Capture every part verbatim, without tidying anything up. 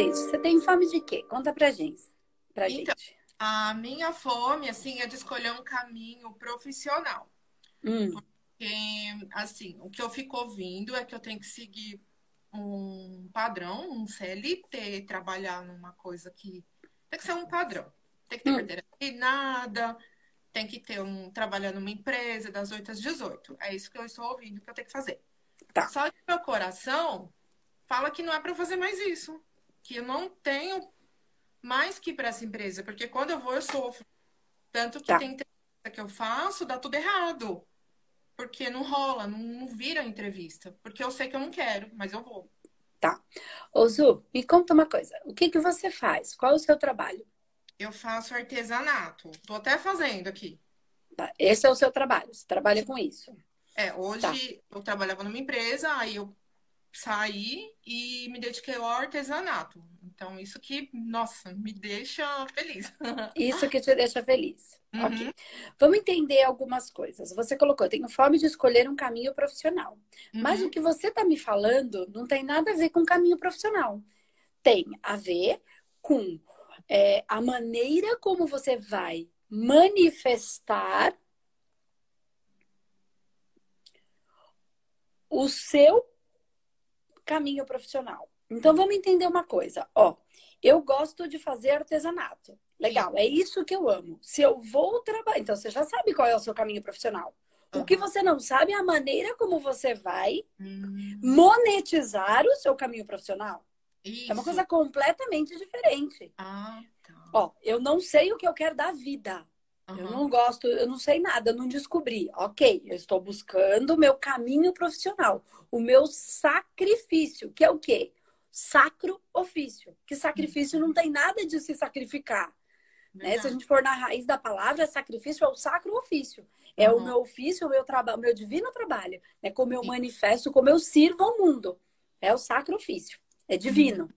Cleide, você tem fome de quê? Conta pra gente. Pra então, gente. A minha fome, assim, é de escolher um caminho profissional. Hum. Porque, assim, o que eu fico ouvindo é que eu tenho que seguir um padrão, um C L T, trabalhar numa coisa que tem que ser um padrão. Tem que ter hum. carteira assinada, tem que ter um trabalhar numa empresa das oito às dezoito. É isso que eu estou ouvindo que eu tenho que fazer. Tá. Só que meu coração fala que não é para fazer mais isso. Que eu não tenho mais que ir para essa empresa. Porque quando eu vou, eu sofro. Tanto que tá. tem entrevista que eu faço, dá tudo errado. Porque não rola, não, não vira entrevista. Porque eu sei que eu não quero, mas eu vou. Tá. Ô, Zu, me conta uma coisa. O que, que você faz? Qual é o seu trabalho? Eu faço artesanato. Tô até fazendo aqui. Tá. Esse é o seu trabalho. Você trabalha com isso. É, hoje tá. eu trabalhava numa empresa, aí eu saí e me dediquei ao artesanato. Então, isso que, nossa, me deixa feliz. Isso que te deixa feliz. Uhum. Ok. Vamos entender algumas coisas. Você colocou, eu tenho fome de escolher um caminho profissional. Uhum. Mas o que você está me falando não tem nada a ver com caminho profissional. Tem a ver com é, a maneira como você vai manifestar o seu caminho profissional. Então, vamos entender uma coisa. Ó, eu gosto de fazer artesanato. Legal, é isso que eu amo. Se eu vou trabalhar... Então, você já sabe qual é o seu caminho profissional. Uhum. O que você não sabe é a maneira como você vai uhum. monetizar o seu caminho profissional. Isso. É uma coisa completamente diferente. Ah, tá. Ó, eu não sei o que eu quero da vida. Uhum. Eu não gosto, eu não sei nada, eu não descobri. Ok, eu estou buscando o meu caminho profissional, o meu sacrifício, que é o quê? Sacro ofício. Que sacrifício não tem nada de se sacrificar. Né? Se a gente for na raiz da palavra, sacrifício é o sacro ofício. É uhum. o meu ofício, o meu trabalho, o meu divino trabalho. É como eu manifesto, como eu sirvo ao mundo. É o sacro ofício. É divino. Uhum.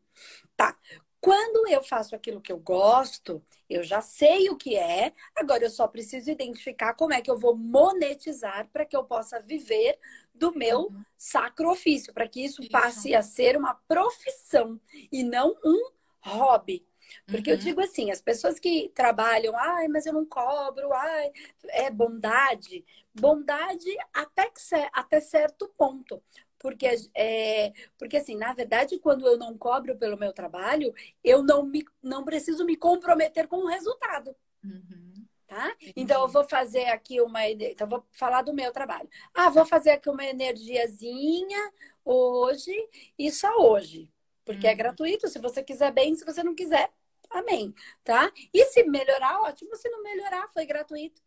Tá. Quando eu faço aquilo que eu gosto, eu já sei o que é, agora eu só preciso identificar como é que eu vou monetizar para que eu possa viver do meu uhum. sacro ofício, para que isso, isso passe a ser uma profissão e não um hobby. Porque uhum. eu digo assim, as pessoas que trabalham, ai, mas eu não cobro, ai, é bondade. Bondade até, que, até certo ponto. Porque, é, porque, assim, na verdade, quando eu não cobro pelo meu trabalho, eu não, me, não preciso me comprometer com o resultado, uhum. tá? Então, eu vou fazer aqui uma... Então, eu vou falar do meu trabalho. Ah, vou fazer aqui uma energiazinha hoje e só hoje. Porque uhum. é gratuito, se você quiser bem, se você não quiser, amém, tá? E se melhorar, ótimo, se não melhorar, foi gratuito.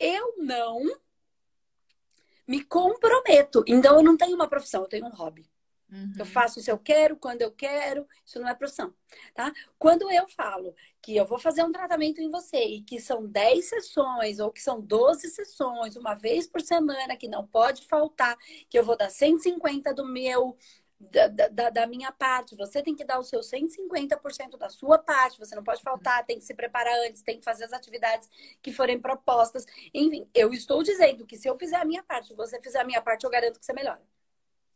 Eu não... me comprometo. Então, eu não tenho uma profissão, eu tenho um hobby. Uhum. Eu faço o que eu quero, quando eu quero. Isso não é profissão, tá? Quando eu falo que eu vou fazer um tratamento em você e que são dez sessões ou que são doze sessões, uma vez por semana, que não pode faltar, que eu vou dar cento e cinquenta do meu... Da, da, da minha parte, você tem que dar o seu cento e cinquenta por cento da sua parte, você não pode faltar, tem que se preparar antes, tem que fazer as atividades que forem propostas. Enfim, eu estou dizendo que se eu fizer a minha parte, você fizer a minha parte, eu garanto que você melhora.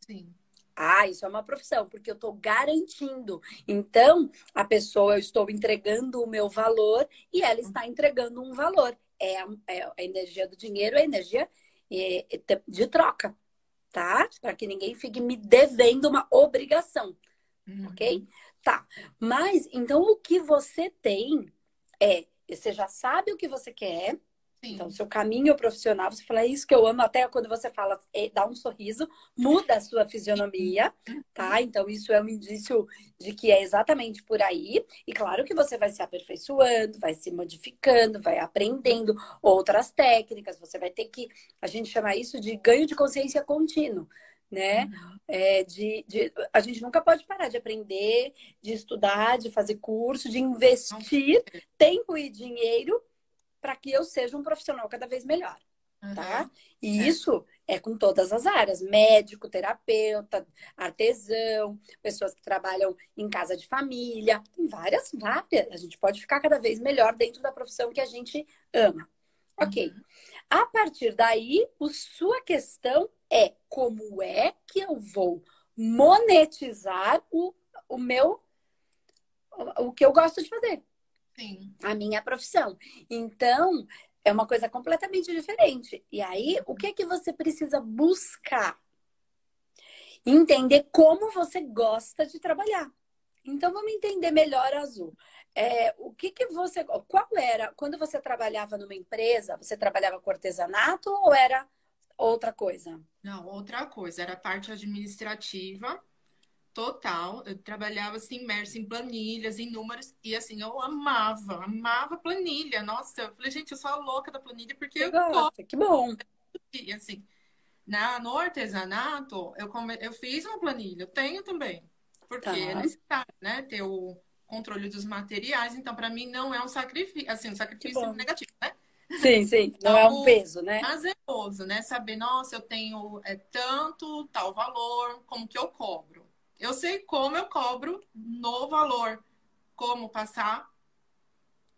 Sim. Ah, isso é uma profissão, porque eu estou garantindo. Então, a pessoa, eu estou entregando o meu valor e ela está entregando um valor. É a, é a energia do dinheiro, é a energia de troca. Tá? Para que ninguém fique me devendo uma obrigação, uhum. ok? Tá, mas então o que você tem é, você já sabe o que você quer, sim. então seu caminho profissional, você fala, é isso que eu amo, até quando você fala, dá um sorriso, muda a sua fisionomia, tá? Então isso é um indício de que é exatamente por aí, e claro que você vai se aperfeiçoando, vai se modificando, vai aprendendo outras técnicas, você vai ter que, a gente chama isso de ganho de consciência contínuo, né? Uhum. É, de, de, a gente nunca pode parar de aprender, de estudar, de fazer curso, de investir uhum. tempo e dinheiro para que eu seja um profissional cada vez melhor, uhum. tá? E é. isso é com todas as áreas, médico, terapeuta, artesão, pessoas que trabalham em casa de família, tem várias áreas. A gente pode ficar cada vez melhor dentro da profissão que a gente ama. Ok. Uhum. A partir daí, a sua questão é como é que eu vou monetizar o, o meu o que eu gosto de fazer. Sim. A minha profissão. Então, é uma coisa completamente diferente. E aí, o que é que você precisa buscar? Entender como você gosta de trabalhar. Então, vamos entender melhor, Azul. É, o que que você... Qual era... Quando você trabalhava numa empresa, você trabalhava com artesanato ou era outra coisa? Não, outra coisa. Era parte administrativa total. Eu trabalhava assim, imersa em planilhas, em números. E assim, eu amava. Amava planilha. Nossa, eu falei, gente, eu sou a louca da planilha porque eu gosto. Que bom. E assim, na, no artesanato, eu, come... eu fiz uma planilha. Eu tenho também. Porque tá. É necessário, né? Ter o controle dos materiais. Então, para mim, não é um sacrifício. Assim, um sacrifício negativo, né? Sim, sim. Então, não é um peso, né? Mas é gozo, né? Saber, nossa, eu tenho é, tanto, tal valor, como que eu cobro. Eu sei como eu cobro no valor. Como passar.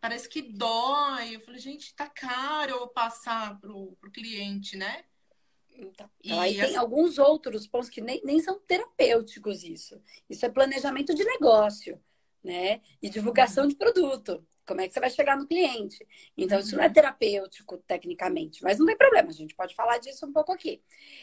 Parece que dói. Eu falei, gente, tá caro eu passar pro, pro cliente, né? Então, então, aí essa... tem alguns outros pontos que nem, nem são terapêuticos isso. Isso é planejamento de negócio, né? E divulgação uhum. de produto. Como é que você vai chegar no cliente? Então, uhum. isso não é terapêutico, tecnicamente. Mas não tem problema, a gente pode falar disso um pouco aqui.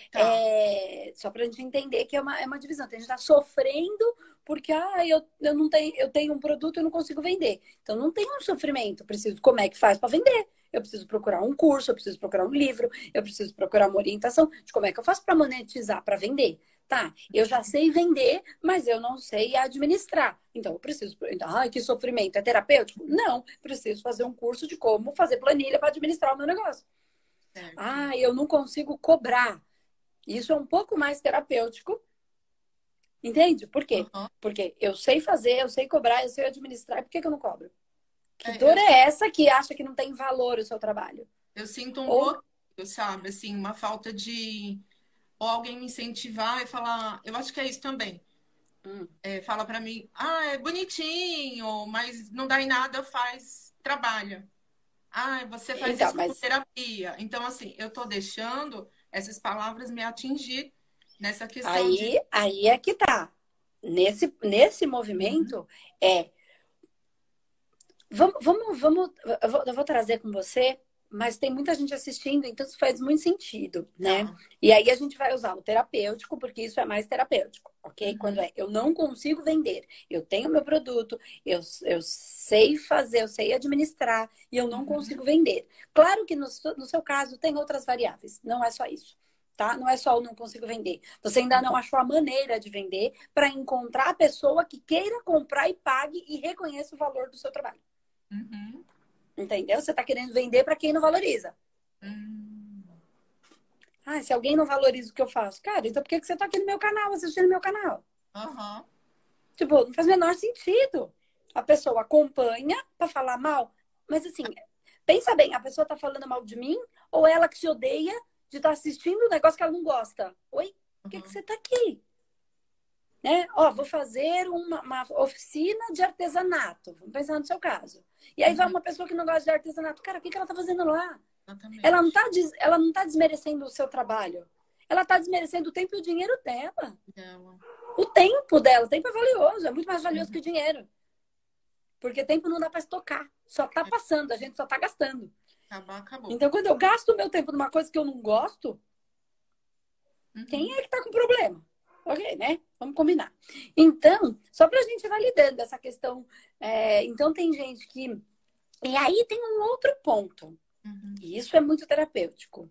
Tá. É... Só pra gente entender que é uma, é uma divisão. Tem gente que tá sofrendo porque ah, eu, eu, não tenho, eu tenho um produto e eu não consigo vender. Então, não tem um sofrimento. Preciso, como é que faz para vender? Eu preciso procurar um curso, eu preciso procurar um livro, eu preciso procurar uma orientação de como é que eu faço para monetizar, para vender. Tá, eu já sei vender, mas eu não sei administrar. Então, eu preciso... Então, ai, que sofrimento, é terapêutico? Não, preciso fazer um curso de como fazer planilha para administrar o meu negócio. É. Ah, eu não consigo cobrar. Isso é um pouco mais terapêutico. Entende? Por quê? Uhum. Porque eu sei fazer, eu sei cobrar, eu sei administrar. Por que que eu não cobro? Que dor é essa que acha que não tem valor o seu trabalho? Eu sinto um bloqueio, ou... sabe? Assim, uma falta de... Ou alguém me incentivar e falar... Eu acho que é isso também. Hum. É, fala pra mim... Ah, é bonitinho, mas não dá em nada, faz... Trabalha. Ah, você faz então, isso mas... com terapia. Então, assim, eu tô deixando essas palavras me atingir nessa questão aí, de... Aí é que tá. Nesse, nesse movimento, uhum. é... Vamos, vamos, vamos, eu vou, eu vou trazer com você, mas tem muita gente assistindo, então isso faz muito sentido, né? Ah. E aí a gente vai usar o terapêutico, porque isso é mais terapêutico, ok? Uhum. Quando é, eu não consigo vender, eu tenho meu produto, eu, eu sei fazer, eu sei administrar, e eu não uhum. consigo vender. Claro que no, no seu caso tem outras variáveis, não é só isso. Tá? Não é só eu não consigo vender. Você ainda não achou a maneira de vender para encontrar a pessoa que queira comprar e pague e reconheça o valor do seu trabalho. Uhum. Entendeu? Você está querendo vender para quem não valoriza. Uhum. Ah, se alguém não valoriza o que eu faço, cara, então por que que você está aqui no meu canal, assistindo meu canal? Uhum. Tipo, não faz o menor sentido. A pessoa acompanha para falar mal. Mas assim, pensa bem, a pessoa está falando mal de mim ou ela que se odeia de estar assistindo um negócio que ela não gosta. Oi? Por que, uhum. que você está aqui? Né? Ó, vou fazer uma, uma oficina de artesanato. Vamos pensar no seu caso. E aí uhum. vai uma pessoa que não gosta de artesanato. Cara, o que que ela está fazendo lá? Ela não está des... ela não tá desmerecendo o seu trabalho. Ela está desmerecendo o tempo e o dinheiro dela. Não. O tempo dela. O tempo é valioso. É muito mais valioso uhum. que o dinheiro. Porque tempo não dá para estocar. Só está passando. A gente só está gastando. Acabou, acabou. Então, quando eu gasto o meu tempo numa coisa que eu não gosto, uhum. quem é que tá com problema? Ok, né? Vamos combinar. Então, só pra gente validando essa questão. É, então, tem gente que... E aí tem um outro ponto. Uhum. E isso é muito terapêutico.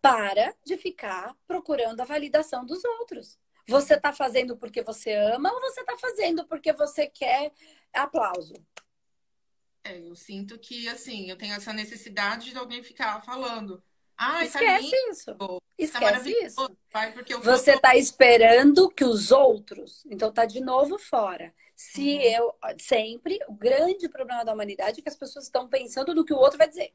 Para de ficar procurando a validação dos outros. Você tá fazendo porque você ama ou você tá fazendo porque você quer aplauso? É, eu sinto que, assim, eu tenho essa necessidade de alguém ficar falando. Ah, esquece isso. Esquece isso. Você tá esperando que os outros... Então, tá de novo fora. Se eu... Sempre, o grande problema da humanidade é que as pessoas estão pensando no que o outro vai dizer.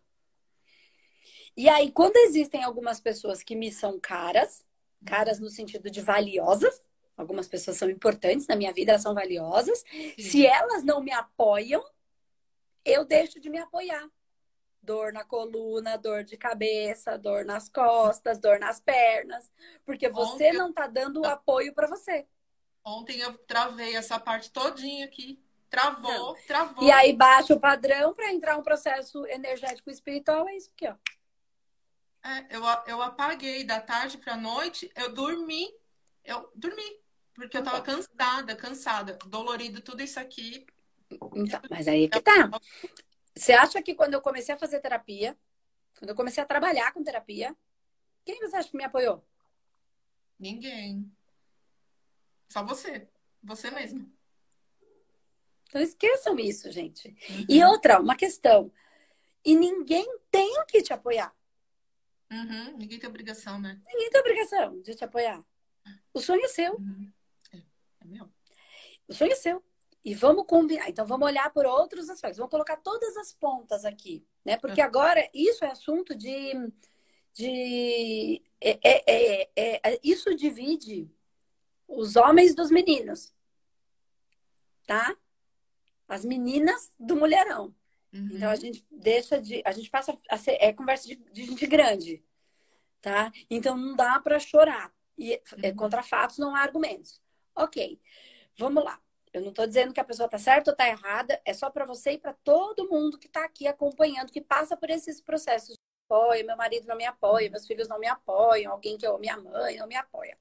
E aí, quando existem algumas pessoas que me são caras, caras no sentido de valiosas, algumas pessoas são importantes na minha vida, elas são valiosas, sim. se elas não me apoiam, eu deixo de me apoiar. Dor na coluna, dor de cabeça, dor nas costas, dor nas pernas. Porque você ontem não tá dando o apoio pra você. Ontem eu travei essa parte todinha aqui. Travou, não. travou. E aí baixa o padrão para entrar um processo energético espiritual, é isso aqui, ó. É, eu, eu apaguei da tarde pra noite, eu dormi, eu dormi, porque eu tava cansada, cansada, dolorido, tudo isso aqui. Então, mas aí que tá. Você acha que quando eu comecei a fazer terapia, quando eu comecei a trabalhar com terapia, quem você acha que me apoiou? Ninguém. Só você. Você mesma. Então esqueçam isso, gente. Uhum. E outra, uma questão. E ninguém tem que te apoiar. Uhum. Ninguém tem obrigação, né? Ninguém tem obrigação de te apoiar. O sonho é seu. Uhum. É. É meu. O sonho é seu. E vamos combinar. Então, vamos olhar por outros aspectos. Vamos colocar todas as pontas aqui, né? Porque uhum. agora isso é assunto de... de é, é, é, é, é... Isso divide os homens dos meninos, tá? As meninas do mulherão. Uhum. Então, a gente deixa de... A gente passa a ser... É conversa de, de gente grande, tá? Então, não dá pra chorar. E uhum. é, contra fatos, não há argumentos. Ok. Vamos lá. Eu não tô dizendo que a pessoa tá certa ou tá errada. É só pra você e pra todo mundo que tá aqui acompanhando, que passa por esses processos de apoio. Meu marido não me apoia, meus filhos não me apoiam, alguém que eu... Minha mãe não me apoia.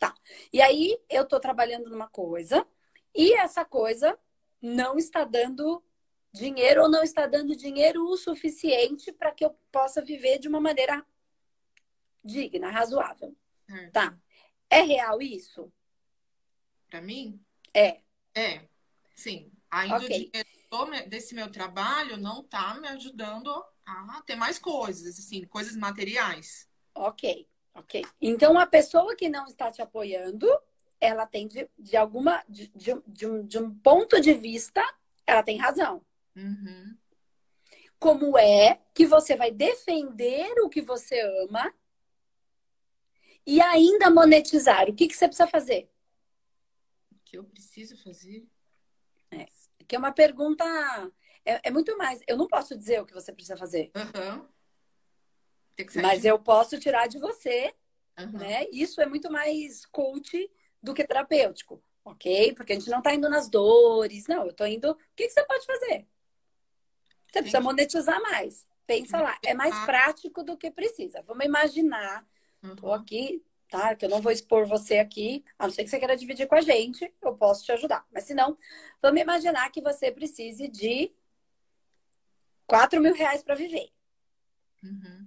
Tá. E aí, eu tô trabalhando numa coisa e essa coisa... não está dando dinheiro ou não está dando dinheiro o suficiente para que eu possa viver de uma maneira digna, razoável. Hum. Tá. É real isso? Para mim? É. É, sim. Ainda okay. o dinheiro desse meu trabalho não está me ajudando a ter mais coisas, assim, coisas materiais. Ok, ok. Então, a pessoa que não está te apoiando... ela tem de, de alguma de, de, de, um, de um ponto de vista, ela tem razão. Uhum. Como é que você vai defender o que você ama e ainda monetizar? O que, que você precisa fazer? O que eu preciso fazer? É, que é uma pergunta... É, é muito mais... Eu não posso dizer o que você precisa fazer. Uhum. Tem que sair. Mas eu posso tirar de você. Uhum. Né? Isso é muito mais coach... do que terapêutico, ok? Porque a gente não tá indo nas dores, não. Eu tô indo... O que, que você pode fazer? Você Sim. precisa monetizar mais. Pensa lá. É mais prático do que precisa. Vamos imaginar. Uhum. Tô aqui, tá? Que eu não vou expor você aqui. A não ser que você queira dividir com a gente. Eu posso te ajudar. Mas se não, vamos imaginar que você precise de quatro mil reais pra viver. Uhum.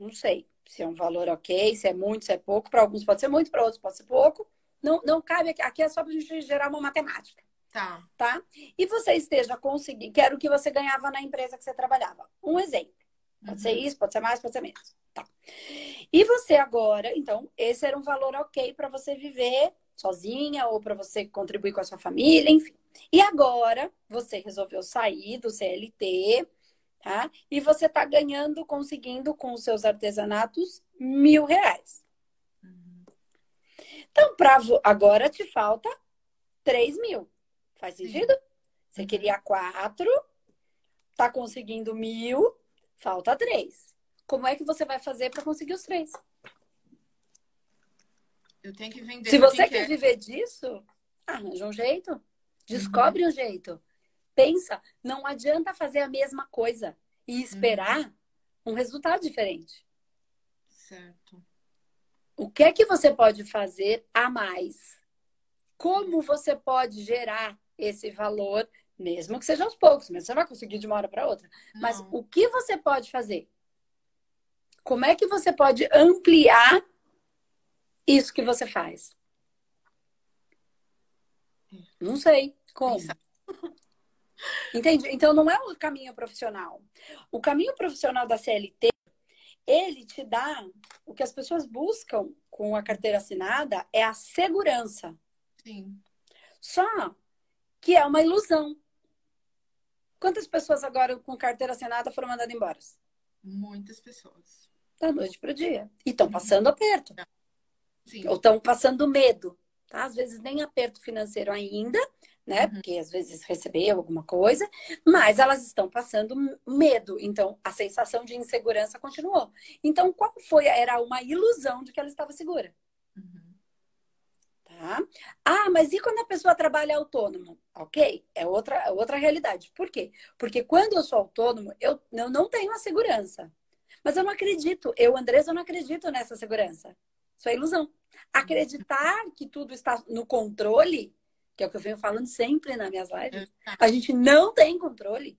Não sei se é um valor ok, se é muito, se é pouco. Para alguns pode ser muito, para outros pode ser pouco. Não, não cabe aqui. Aqui é só pra gente gerar uma matemática. Tá. Tá? E você esteja conseguindo... Quero que você ganhava na empresa que você trabalhava. Um exemplo. Pode uhum. ser isso, pode ser mais, pode ser menos. Tá. E você agora... Então, esse era um valor ok pra você viver sozinha ou pra você contribuir com a sua família, enfim. E agora, você resolveu sair do C L T, tá? E você tá ganhando, conseguindo com os seus artesanatos, mil reais. Então, pra vo... agora te falta três mil. Faz sentido? Sim. Você queria quatro, tá conseguindo mil, falta três. Como é que você vai fazer para conseguir os três? Eu tenho que vender. Se você que quer viver disso, arranja um jeito. Descobre uhum. um jeito. Pensa, não adianta fazer a mesma coisa e esperar uhum. um resultado diferente. Certo. O que é que você pode fazer a mais? Como você pode gerar esse valor, mesmo que seja aos poucos, mas você não vai conseguir de uma hora para outra. Não. Mas o que você pode fazer? Como é que você pode ampliar isso que você faz? Não sei como. Entende? Então, não é o caminho profissional. O caminho profissional da C L T, ele te dá... O que as pessoas buscam com a carteira assinada é a segurança. Sim. Só que é uma ilusão. Quantas pessoas agora com carteira assinada foram mandadas embora? Muitas pessoas. Da noite para o dia. E estão passando aperto. Sim. Ou estão passando medo. Tá? Às vezes nem aperto financeiro ainda, né? Uhum. Porque às vezes recebeu alguma coisa, mas elas estão passando medo. Então, a sensação de insegurança continuou. Então, qual foi? Era uma ilusão de que ela estava segura. Uhum. Tá? Tá? Ah, mas e quando a pessoa trabalha autônomo? Ok, é outra, outra realidade. Por quê? Porque quando eu sou autônomo, eu, eu não tenho a segurança. Mas eu não acredito, eu, Andressa, eu não acredito nessa segurança. Isso é ilusão. Acreditar que tudo está no controle, que é o que eu venho falando sempre nas minhas lives, a gente não tem controle.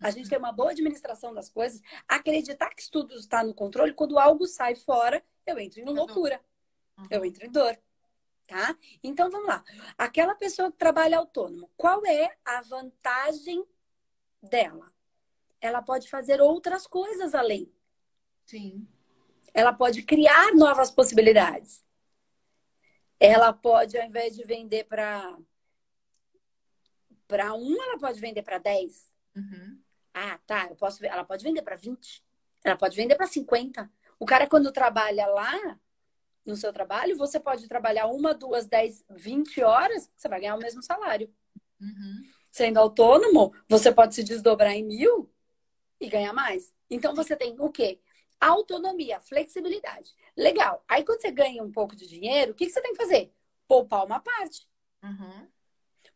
A gente tem uma boa administração das coisas. Acreditar que tudo está no controle, quando algo sai fora, eu entro em loucura. Eu entro em dor. Tá? Então, vamos lá. Aquela pessoa que trabalha autônomo, qual é a vantagem dela? Ela pode fazer outras coisas além. Sim. Ela pode criar novas possibilidades. Ela pode, ao invés de vender para para um, ela pode vender para dez. Uhum. Ah, tá. Eu posso... Ela pode vender para vinte. Ela pode vender para cinquenta. O cara, quando trabalha lá, no seu trabalho, você pode trabalhar uma, duas, dez, vinte horas, você vai ganhar o mesmo salário. Uhum. Sendo autônomo, você pode se desdobrar em mil e ganhar mais. Então, você tem o quê? Autonomia, flexibilidade. Legal. Aí, quando você ganha um pouco de dinheiro, o que você tem que fazer? Poupar uma parte. Uhum.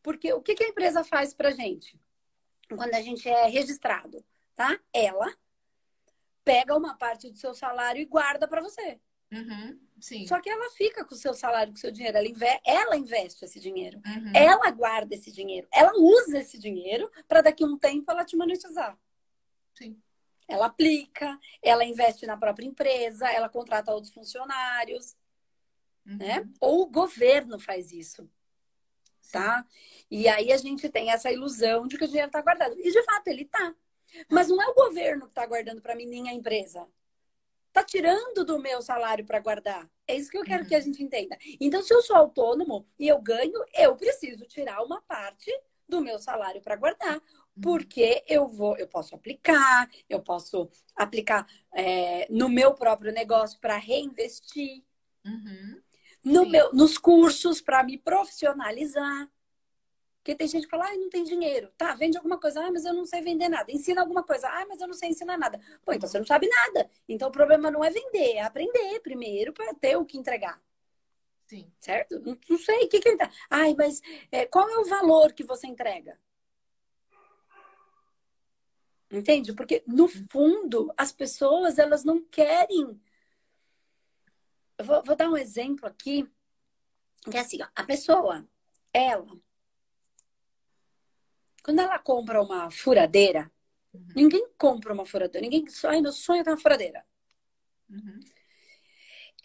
Porque o que a empresa faz pra gente? Quando a gente é registrado, tá? Ela pega uma parte do seu salário e guarda pra você. Uhum, sim. Só que ela fica com o seu salário, com o seu dinheiro. Ela, inve- ela investe esse dinheiro. Uhum. Ela guarda esse dinheiro. Ela usa esse dinheiro para daqui a um tempo ela te monetizar. Sim. Ela aplica, ela investe na própria empresa, ela contrata outros funcionários. Uhum. Né? Ou o governo faz isso. Sim. Tá? E aí a gente tem essa ilusão de que o dinheiro está guardado. E de fato ele está. Mas não é o governo que está guardando para mim, nem a empresa. Tá tirando do meu salário para guardar. É isso que eu quero uhum. que a gente entenda. Então, se eu sou autônomo e eu ganho, eu preciso tirar uma parte do meu salário para guardar. Uhum. Porque eu vou, eu posso aplicar, eu posso aplicar é, no meu próprio negócio para reinvestir, uhum. no meu, nos cursos para me profissionalizar. Porque tem gente que fala, ah, não tem dinheiro. Tá, vende alguma coisa. Ah, mas eu não sei vender nada. Ensina alguma coisa. Ah, mas eu não sei ensinar nada. Pô, então você não sabe nada. Então o problema não é vender, é aprender primeiro para ter o que entregar. Sim. Certo? Não, não sei. O que que ele tá... Ai, mas é, qual é o valor que você entrega? Entende? Porque no fundo, as pessoas, elas não querem... Eu vou, vou dar um exemplo aqui. Que é assim, ó, a pessoa, ela... Quando ela compra uma furadeira, uhum. ninguém compra uma furadeira. Ninguém sonha, meu sonho é ter uma furadeira. Uhum.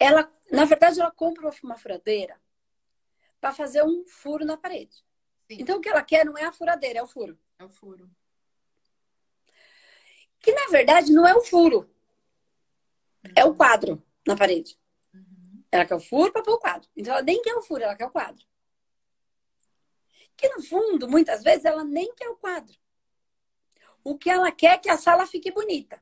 Ela, na verdade, ela compra uma furadeira para fazer um furo na parede. Sim. Então, o que ela quer não é a furadeira, é o furo. É o furo. Que, na verdade, não é o furo. Uhum. É o quadro na parede. Uhum. Ela quer o furo para pôr o quadro. Então, ela nem quer o furo, ela quer o quadro. Que, no fundo, muitas vezes, ela nem quer o quadro. O que ela quer é que a sala fique bonita.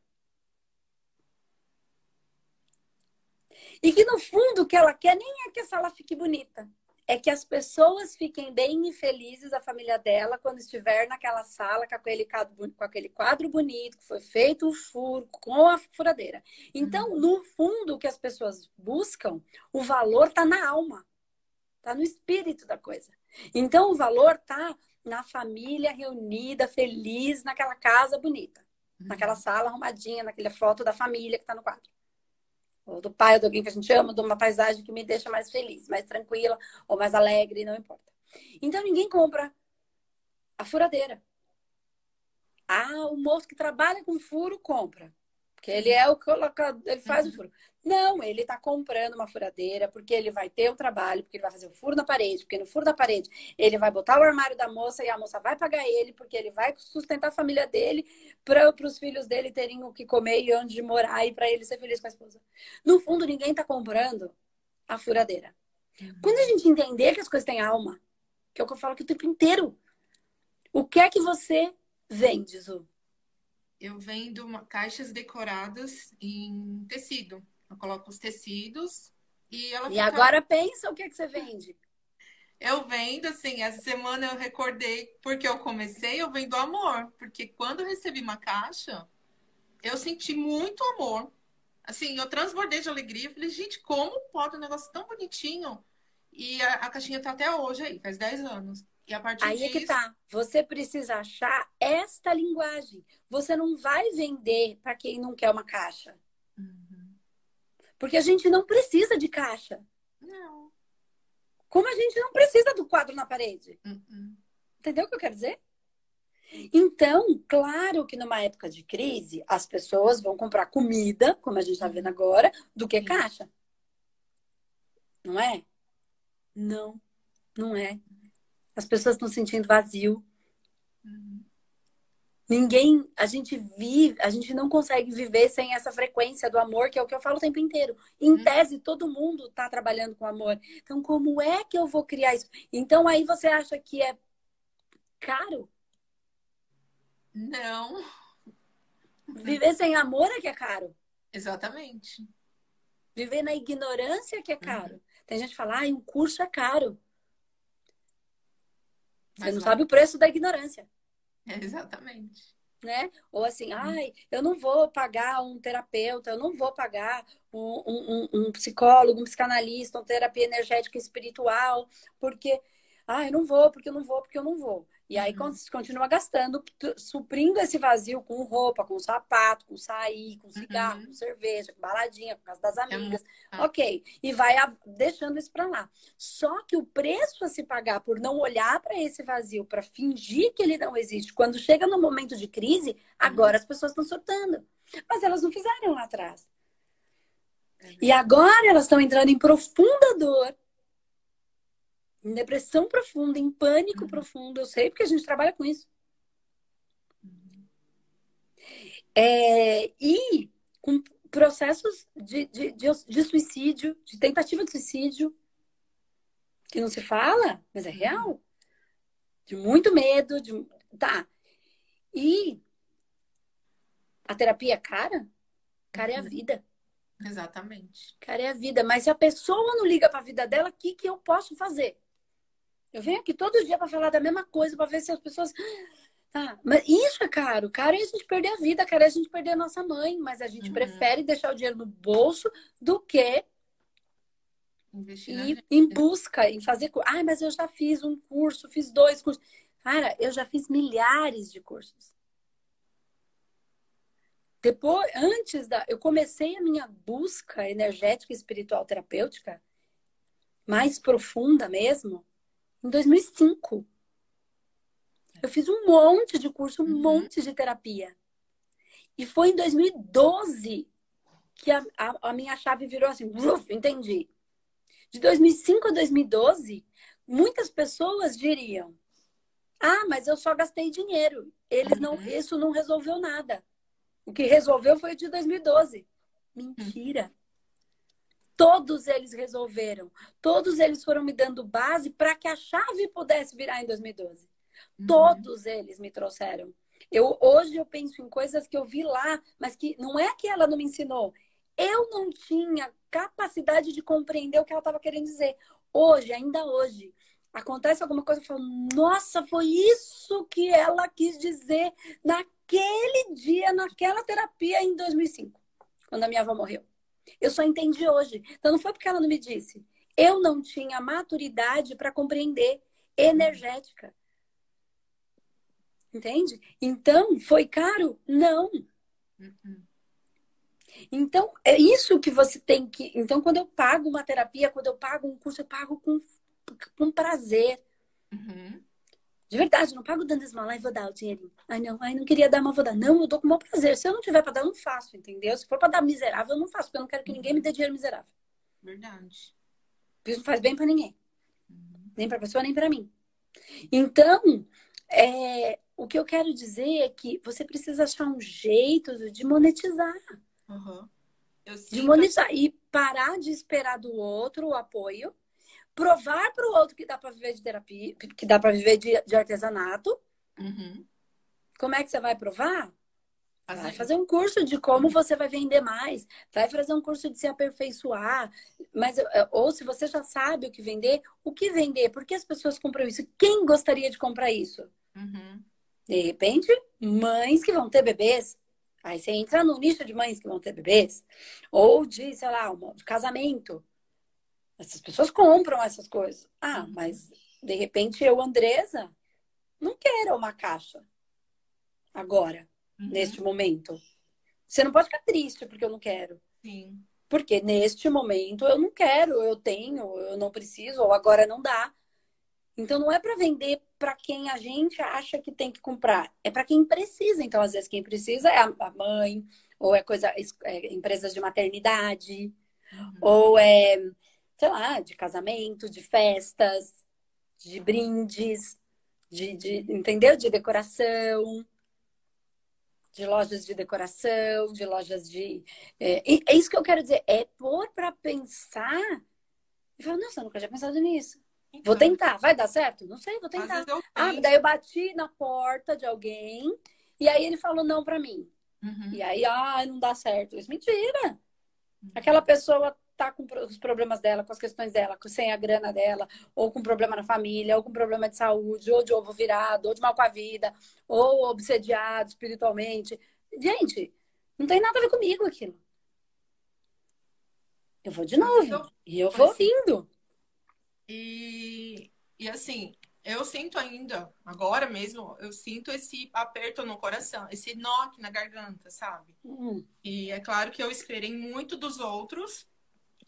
E que, no fundo, o que ela quer nem é que a sala fique bonita. É que as pessoas fiquem bem e felizes, a família dela, quando estiver naquela sala com aquele quadro, com aquele quadro bonito, que foi feito o furo, com a furadeira. Então, no fundo, o que as pessoas buscam, o valor está na alma. Está no espírito da coisa. Então, o valor tá na família reunida, feliz, naquela casa bonita. Uhum. Naquela sala arrumadinha, naquela foto da família que tá no quadro. Ou do pai, ou de alguém que a gente ama, de uma paisagem que me deixa mais feliz, mais tranquila, ou mais alegre, não importa. Então, ninguém compra a furadeira. Ah, o moço que trabalha com furo compra. Porque ele é o colocador, ele faz uhum. o furo. Não, ele tá comprando uma furadeira porque ele vai ter o trabalho, porque ele vai fazer o furo na parede, porque no furo da parede ele vai botar o armário da moça e a moça vai pagar ele, porque ele vai sustentar a família dele para os filhos dele terem o que comer e onde morar e para ele ser feliz com a esposa. No fundo, ninguém tá comprando a furadeira. Uhum. Quando a gente entender que as coisas têm alma, que é o que eu falo aqui o tempo inteiro, o que é que você vende, Zu? Eu vendo uma, caixas decoradas em tecido. Eu coloco os tecidos e ela E fica... agora pensa o que é que você vende. Eu vendo, assim, essa semana eu recordei, porque eu comecei, eu vendo amor. Porque quando eu recebi uma caixa, eu senti muito amor. Assim, eu transbordei de alegria. Falei, gente, como pode um negócio tão bonitinho? E a, a caixinha tá até hoje aí, faz dez anos. E a partir aí disso... é que tá. Você precisa achar esta linguagem. Você não vai vender para quem não quer uma caixa. Uhum. Porque a gente não precisa de caixa. Não. Como a gente não precisa do quadro na parede. Uhum. Entendeu o que eu quero dizer? Então, claro que numa época de crise, as pessoas vão comprar comida, como a gente tá vendo agora, do que caixa. Não é? Não, não é. As pessoas estão sentindo vazio. Uhum. Ninguém, a gente vive, a gente não consegue viver sem essa frequência do amor, que é o que eu falo o tempo inteiro. Em uhum. tese, todo mundo tá trabalhando com amor. Então, como é que eu vou criar isso? Então, aí você acha que é caro? Não. Viver sem amor é que é caro. Exatamente. Viver na ignorância é que é caro. Uhum. Tem gente que fala, ah, um curso é caro. Você mas não lá. Sabe o preço da ignorância. Exatamente. Né? Ou assim, ai, eu não vou pagar um terapeuta, eu não vou pagar um, um, um psicólogo, um psicanalista, uma terapia energética espiritual, porque, ah, eu não vou, porque eu não vou, porque eu não vou. E aí uhum. continua gastando, suprindo esse vazio com roupa, com sapato, com sair, com cigarro, uhum. com cerveja, com baladinha, por causa das amigas. Uhum. Ok. E vai deixando isso pra lá. Só que o preço a se pagar por não olhar pra esse vazio, pra fingir que ele não existe, quando chega no momento de crise, agora uhum. as pessoas estão surtando. Mas elas não fizeram lá atrás. Uhum. E agora elas estão entrando em profunda dor. Em depressão profunda, em pânico uhum. profundo. Eu sei porque a gente trabalha com isso. Uhum. É, e com processos de, de, de, de suicídio, de tentativa de suicídio, que não se fala, mas é uhum. real. De muito medo. De... Tá. E a terapia é cara? Cara uhum. é a vida. Exatamente. Cara é a vida. Mas se a pessoa não liga para a vida dela, o que, que eu posso fazer? Eu venho aqui todo dia para falar da mesma coisa, para ver se as pessoas... Ah, mas isso é caro. Caro é a gente perder a vida, caro é a gente perder a nossa mãe. Mas a gente uhum. prefere deixar o dinheiro no bolso do que investir ir em busca, em fazer... Ah, mas eu já fiz um curso, fiz dois cursos. Cara, eu já fiz milhares de cursos. Depois, antes da... Eu comecei a minha busca energética e espiritual terapêutica, mais profunda mesmo, em dois mil e cinco. Eu fiz um monte de curso, um uhum. monte de terapia. E foi em dois mil e doze que a, a, a minha chave virou assim, uf, entendi. De dois mil e cinco a dois mil e doze, muitas pessoas diriam, ah, mas eu só gastei dinheiro. Eles não, uhum. isso não resolveu nada. O que resolveu foi o de dois mil e doze. Mentira. Uhum. Todos eles resolveram. Todos eles foram me dando base para que a chave pudesse virar em dois mil e doze. Uhum. Todos eles me trouxeram. Eu, hoje eu penso em coisas que eu vi lá, mas que não é que ela não me ensinou. Eu não tinha capacidade de compreender o que ela estava querendo dizer. Hoje, ainda hoje, acontece alguma coisa, eu falo, nossa, foi isso que ela quis dizer naquele dia, naquela terapia em dois mil e cinco, quando a minha avó morreu. Eu só entendi hoje. Então, não foi porque ela não me disse. Eu não tinha maturidade para compreender energética. Entende? Então, foi caro? Não. Uhum. Então, é isso que você tem que... Então, quando eu pago uma terapia, quando eu pago um curso, eu pago com, com prazer. Uhum. De verdade, não pago dando esmola e vou dar o dinheirinho. Ai, não, ai, não queria dar, mas vou dar. Não, eu dou com o maior prazer. Se eu não tiver pra dar, eu não faço, entendeu? Se for pra dar miserável, eu não faço, porque eu não quero que ninguém me dê dinheiro miserável. Verdade. Isso não faz bem pra ninguém. Uhum. Nem pra pessoa, nem pra mim. Então, é, o que eu quero dizer é que você precisa achar um jeito de monetizar. Uhum. Eu de monetizar. E parar de esperar do outro o apoio. Provar para o outro que dá para viver de terapia, que dá para viver de, de artesanato. Uhum. Como é que você vai provar? Vai, vai fazer um curso de como você vai vender mais. Vai fazer um curso de se aperfeiçoar. Mas, ou se você já sabe o que vender, o que vender? Por que as pessoas compram isso? Quem gostaria de comprar isso? Uhum. De repente, mães que vão ter bebês. Aí você entra no nicho de mães que vão ter bebês. Ou de, sei lá, um casamento. Essas pessoas compram essas coisas. Ah, mas de repente eu, Andresa, não quero uma caixa agora, uhum. neste momento. Você não pode ficar triste porque eu não quero. Sim. Porque neste momento eu não quero, eu tenho, eu não preciso, ou agora não dá. Então não é para vender para quem a gente acha que tem que comprar. É para quem precisa. Então às vezes quem precisa é a mãe, ou é, coisa, é empresas de maternidade, uhum. ou é, sei lá, de casamento, de festas, de brindes, de, de, entendeu? De decoração, de lojas de decoração, de lojas de... É, é isso que eu quero dizer, é pôr para pensar e falar, nossa, eu nunca tinha pensado nisso. Então, vou tentar, vai dar certo? Não sei, vou tentar. Ah, daí eu bati na porta de alguém e aí ele falou não para mim. Uhum. E aí, ah, não dá certo. Isso é mentira. Uhum. Aquela pessoa tá com os problemas dela, com as questões dela, sem a grana dela, ou com problema na família, ou com problema de saúde, ou de ovo virado, ou de mal com a vida, ou obsediado espiritualmente. Gente, não tem nada a ver comigo aquilo. Eu vou de novo. E eu vou vindo. E, e assim, eu sinto ainda, agora mesmo, eu sinto esse aperto no coração, esse nó na garganta, sabe? Uhum. E é claro que eu esperei muito dos outros,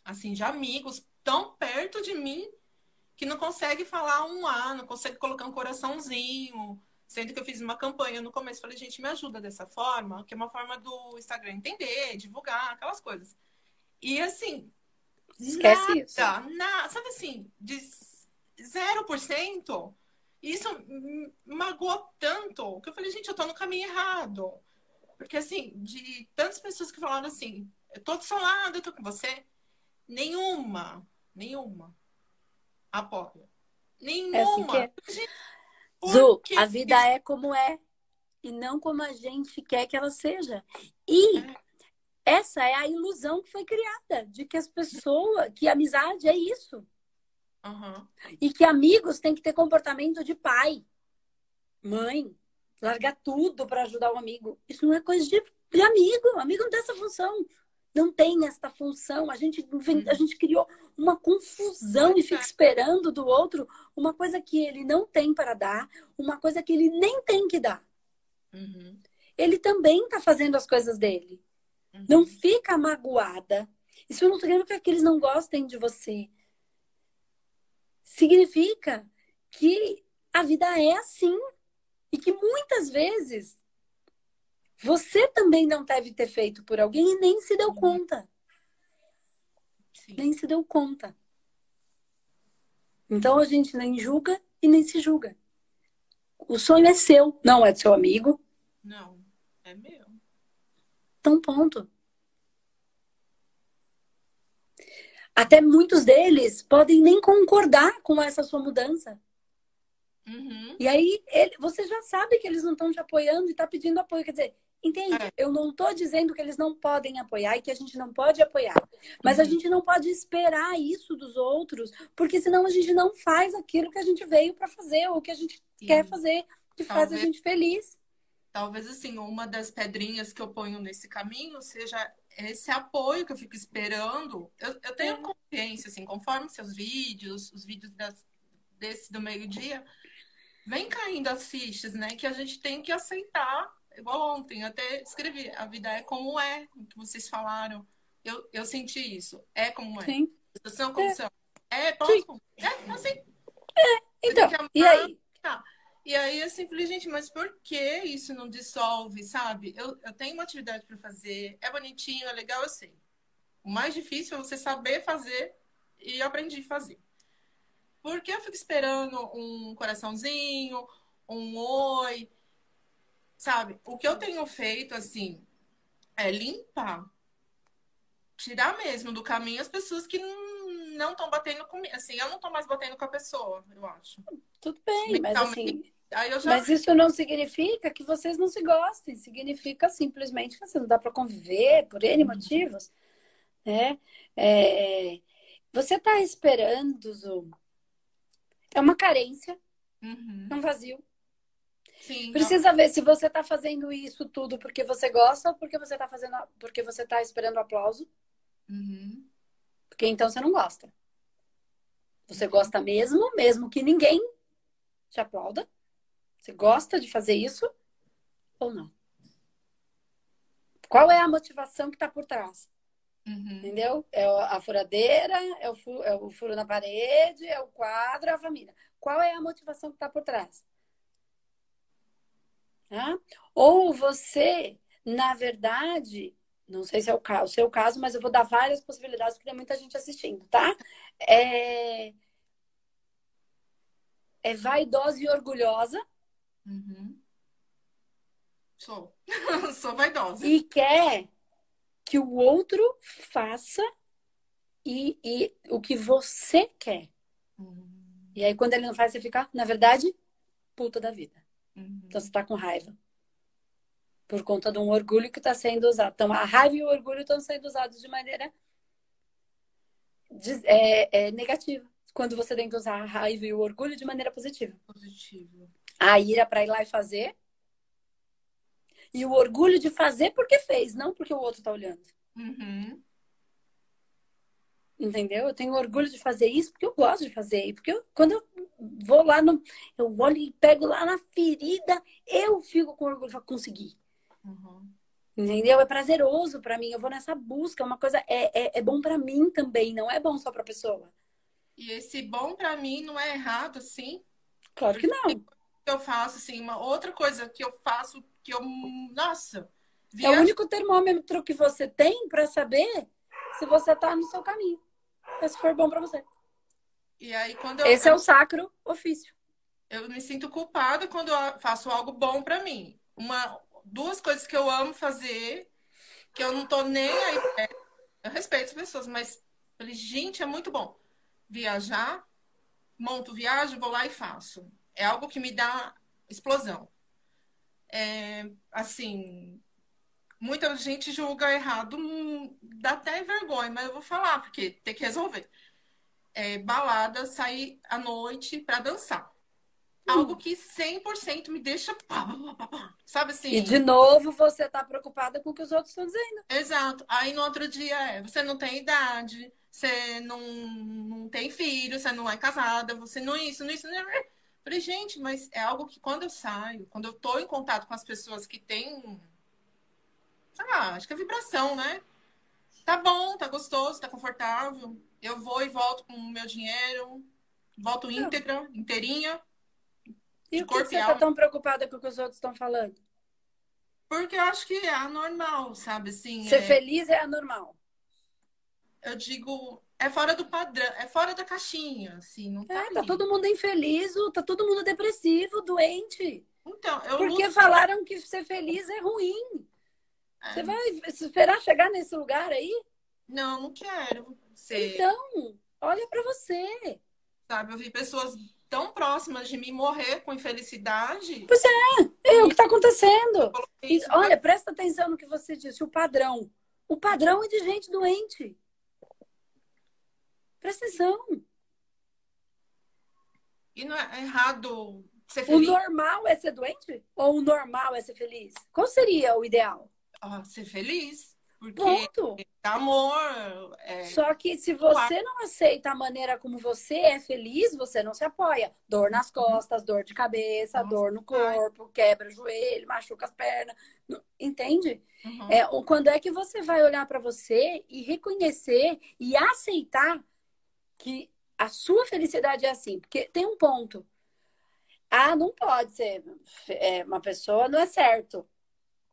assim, de amigos tão perto de mim que não consegue falar um A, não consegue colocar um coraçãozinho. Sendo que eu fiz uma campanha no começo, falei, gente, me ajuda dessa forma, que é uma forma do Instagram entender, divulgar, aquelas coisas. E assim, esquece nada, isso. Nada, sabe assim, de zero por cento, isso magoou tanto, que eu falei, gente, eu tô no caminho errado. Porque assim, de tantas pessoas que falaram assim, eu tô do seu lado, eu tô com você, nenhuma, nenhuma apoia. Nenhuma. É assim que é. Gente, Zu, a vida isso? é como é e não como a gente quer que ela seja. E é. Essa é a ilusão que foi criada, de que as pessoas, que amizade é isso. Uhum. E que amigos têm que ter comportamento de pai, mãe, largar tudo para ajudar o amigo. Isso não é coisa de, de amigo, amigo não tem essa função. Não tem essa função. A gente, a gente criou uma confusão e fica esperando do outro uma coisa que ele não tem para dar, uma coisa que ele nem tem que dar. Uhum. Ele também está fazendo as coisas dele. Não fica magoada. Isso não significa que eles não gostem de você. Significa que a vida é assim. E que muitas vezes você também não deve ter feito por alguém e nem se deu conta. Sim. Nem se deu conta. Então a gente nem julga e nem se julga. O sonho é seu, não é do seu amigo. Não, é meu. Um ponto. Até muitos deles podem nem concordar com essa sua mudança. Uhum. E aí, ele, você já sabe que eles não estão te apoiando e está pedindo apoio. Quer dizer, entende? É. Eu não estou dizendo que eles não podem apoiar e que a gente não pode apoiar. Mas uhum. a gente não pode esperar isso dos outros, porque senão a gente não faz aquilo que a gente veio para fazer ou que a gente Sim. quer fazer, que Talvez. faz a gente feliz. Talvez, assim, uma das pedrinhas que eu ponho nesse caminho seja esse apoio que eu fico esperando. Eu, eu tenho consciência, assim, conforme seus vídeos, os vídeos das, desse do meio-dia, vem caindo as fichas, né? Que a gente tem que aceitar. Igual ontem, eu até escrevi, a vida é como é, o que vocês falaram. Eu, eu senti isso. É como é. Sim. São como é. São. É, pronto. É, assim. É, então, e aí? Tá. E aí eu sempre falei, gente, mas por que isso não dissolve, sabe? Eu, eu tenho uma atividade para fazer, é bonitinho, é legal, eu sei. O mais difícil é você saber fazer e eu aprendi a fazer. Porque eu fico esperando um coraçãozinho, um oi, sabe? O que eu tenho feito, assim, é limpar. Tirar mesmo do caminho as pessoas que não... não estão batendo comigo, assim, eu não tô mais batendo com a pessoa, eu acho. Tudo bem, mas assim, aí eu já... mas isso não significa que vocês não se gostem, significa simplesmente que você não dá para conviver por N motivos, né? É... Você tá esperando, Zoom, é uma carência, uhum. é um vazio. Sim, precisa não... ver se você tá fazendo isso tudo porque você gosta ou porque você tá fazendo, porque você tá esperando aplauso. Uhum. Porque então você não gosta. Você gosta mesmo, mesmo que ninguém te aplauda? Você gosta de fazer isso ou não? Qual é a motivação que está por trás? Uhum. Entendeu? É a furadeira, é o, furo, é o furo na parede, é o quadro, é a família. Qual é a motivação que está por trás? Tá? Ou você, na verdade, não sei se é o, caso, o seu caso, mas eu vou dar várias possibilidades porque tem muita gente assistindo, tá? É, é vaidosa e orgulhosa. Uhum. Sou. Sou vaidosa. E quer que o outro faça e, e o que você quer. Uhum. E aí, quando ele não faz, você fica, na verdade, puta da vida. Uhum. Então, você tá com raiva. Por conta de um orgulho que tá sendo usado. Então, a raiva e o orgulho estão sendo usados de maneira de, é, é, negativa. Quando você tem que usar a raiva e o orgulho de maneira positiva. Positivo. A ira pra ir lá e fazer. E o orgulho de fazer porque fez, não porque o outro tá olhando. Uhum. Entendeu? Eu tenho orgulho de fazer isso porque eu gosto de fazer. Porque eu, quando eu vou lá, no, eu olho e pego lá na ferida, eu fico com orgulho de conseguir. Uhum. Entendeu? É prazeroso pra mim. Eu vou nessa busca. Uma coisa é, é, é bom pra mim também, não é bom só pra pessoa. E esse bom pra mim não é errado, assim? Claro que não. Eu faço, assim, uma outra coisa que eu faço que eu, nossa... Viajo... É o único termômetro que você tem pra saber se você tá no seu caminho. Se for bom pra você. E aí, quando eu... Esse é o sacro ofício. Eu me sinto culpada quando eu faço algo bom pra mim. Uma, duas coisas que eu amo fazer, que eu não tô nem aí... Eu respeito as pessoas, mas... Falei, gente, é muito bom. Viajar, monto viagem, vou lá e faço. É algo que me dá explosão. É, assim, muita gente julga errado, dá até vergonha, mas eu vou falar, porque tem que resolver. É, balada, sair à noite pra dançar. Hum. Algo que cem por cento me deixa... Pá, pá, pá, pá, sabe assim? E de novo você tá preocupada com o que os outros estão dizendo. Exato. Aí no outro dia é, você não tem idade, você não, não tem filho, você não é casada, você não isso, não isso, não isso. Falei, gente, mas é algo que quando eu saio, quando eu tô em contato com as pessoas que tem, sei lá, acho que é vibração, né? Tá bom, tá gostoso, tá confortável. Eu vou e volto com o meu dinheiro, volto íntegra, inteirinha. E o que você tá tão preocupada com o que os outros estão falando? Porque eu acho que é anormal, sabe? Assim, ser é... feliz é anormal. Eu digo... É fora do padrão, é fora da caixinha, assim, não tá. É, tá todo mundo infeliz, tá todo mundo depressivo, doente. Então, eu Porque luto... falaram que ser feliz é ruim. É. Você vai esperar chegar nesse lugar aí? Não, não quero ser. Então, olha pra você. Sabe, eu vi pessoas tão próximas de mim morrer com infelicidade. Pois é, é o que tá acontecendo. E, olha, presta atenção no que você disse, o padrão. O padrão é de gente doente. Presta atenção. E não é errado ser feliz? O normal é ser doente? Ou o normal é ser feliz? Qual seria o ideal? Ah, ser feliz. Porque Ponto. É amor. É... Só que se você não aceita a maneira como você é feliz, você não se apoia. Dor nas costas, dor de cabeça, Nossa, dor no corpo, ai. Quebra o joelho, machuca as pernas. Entende? Uhum. É, quando é que você vai olhar pra você e reconhecer e aceitar que a sua felicidade é assim? Porque tem um ponto. Ah, não pode ser. É, uma pessoa não é certo.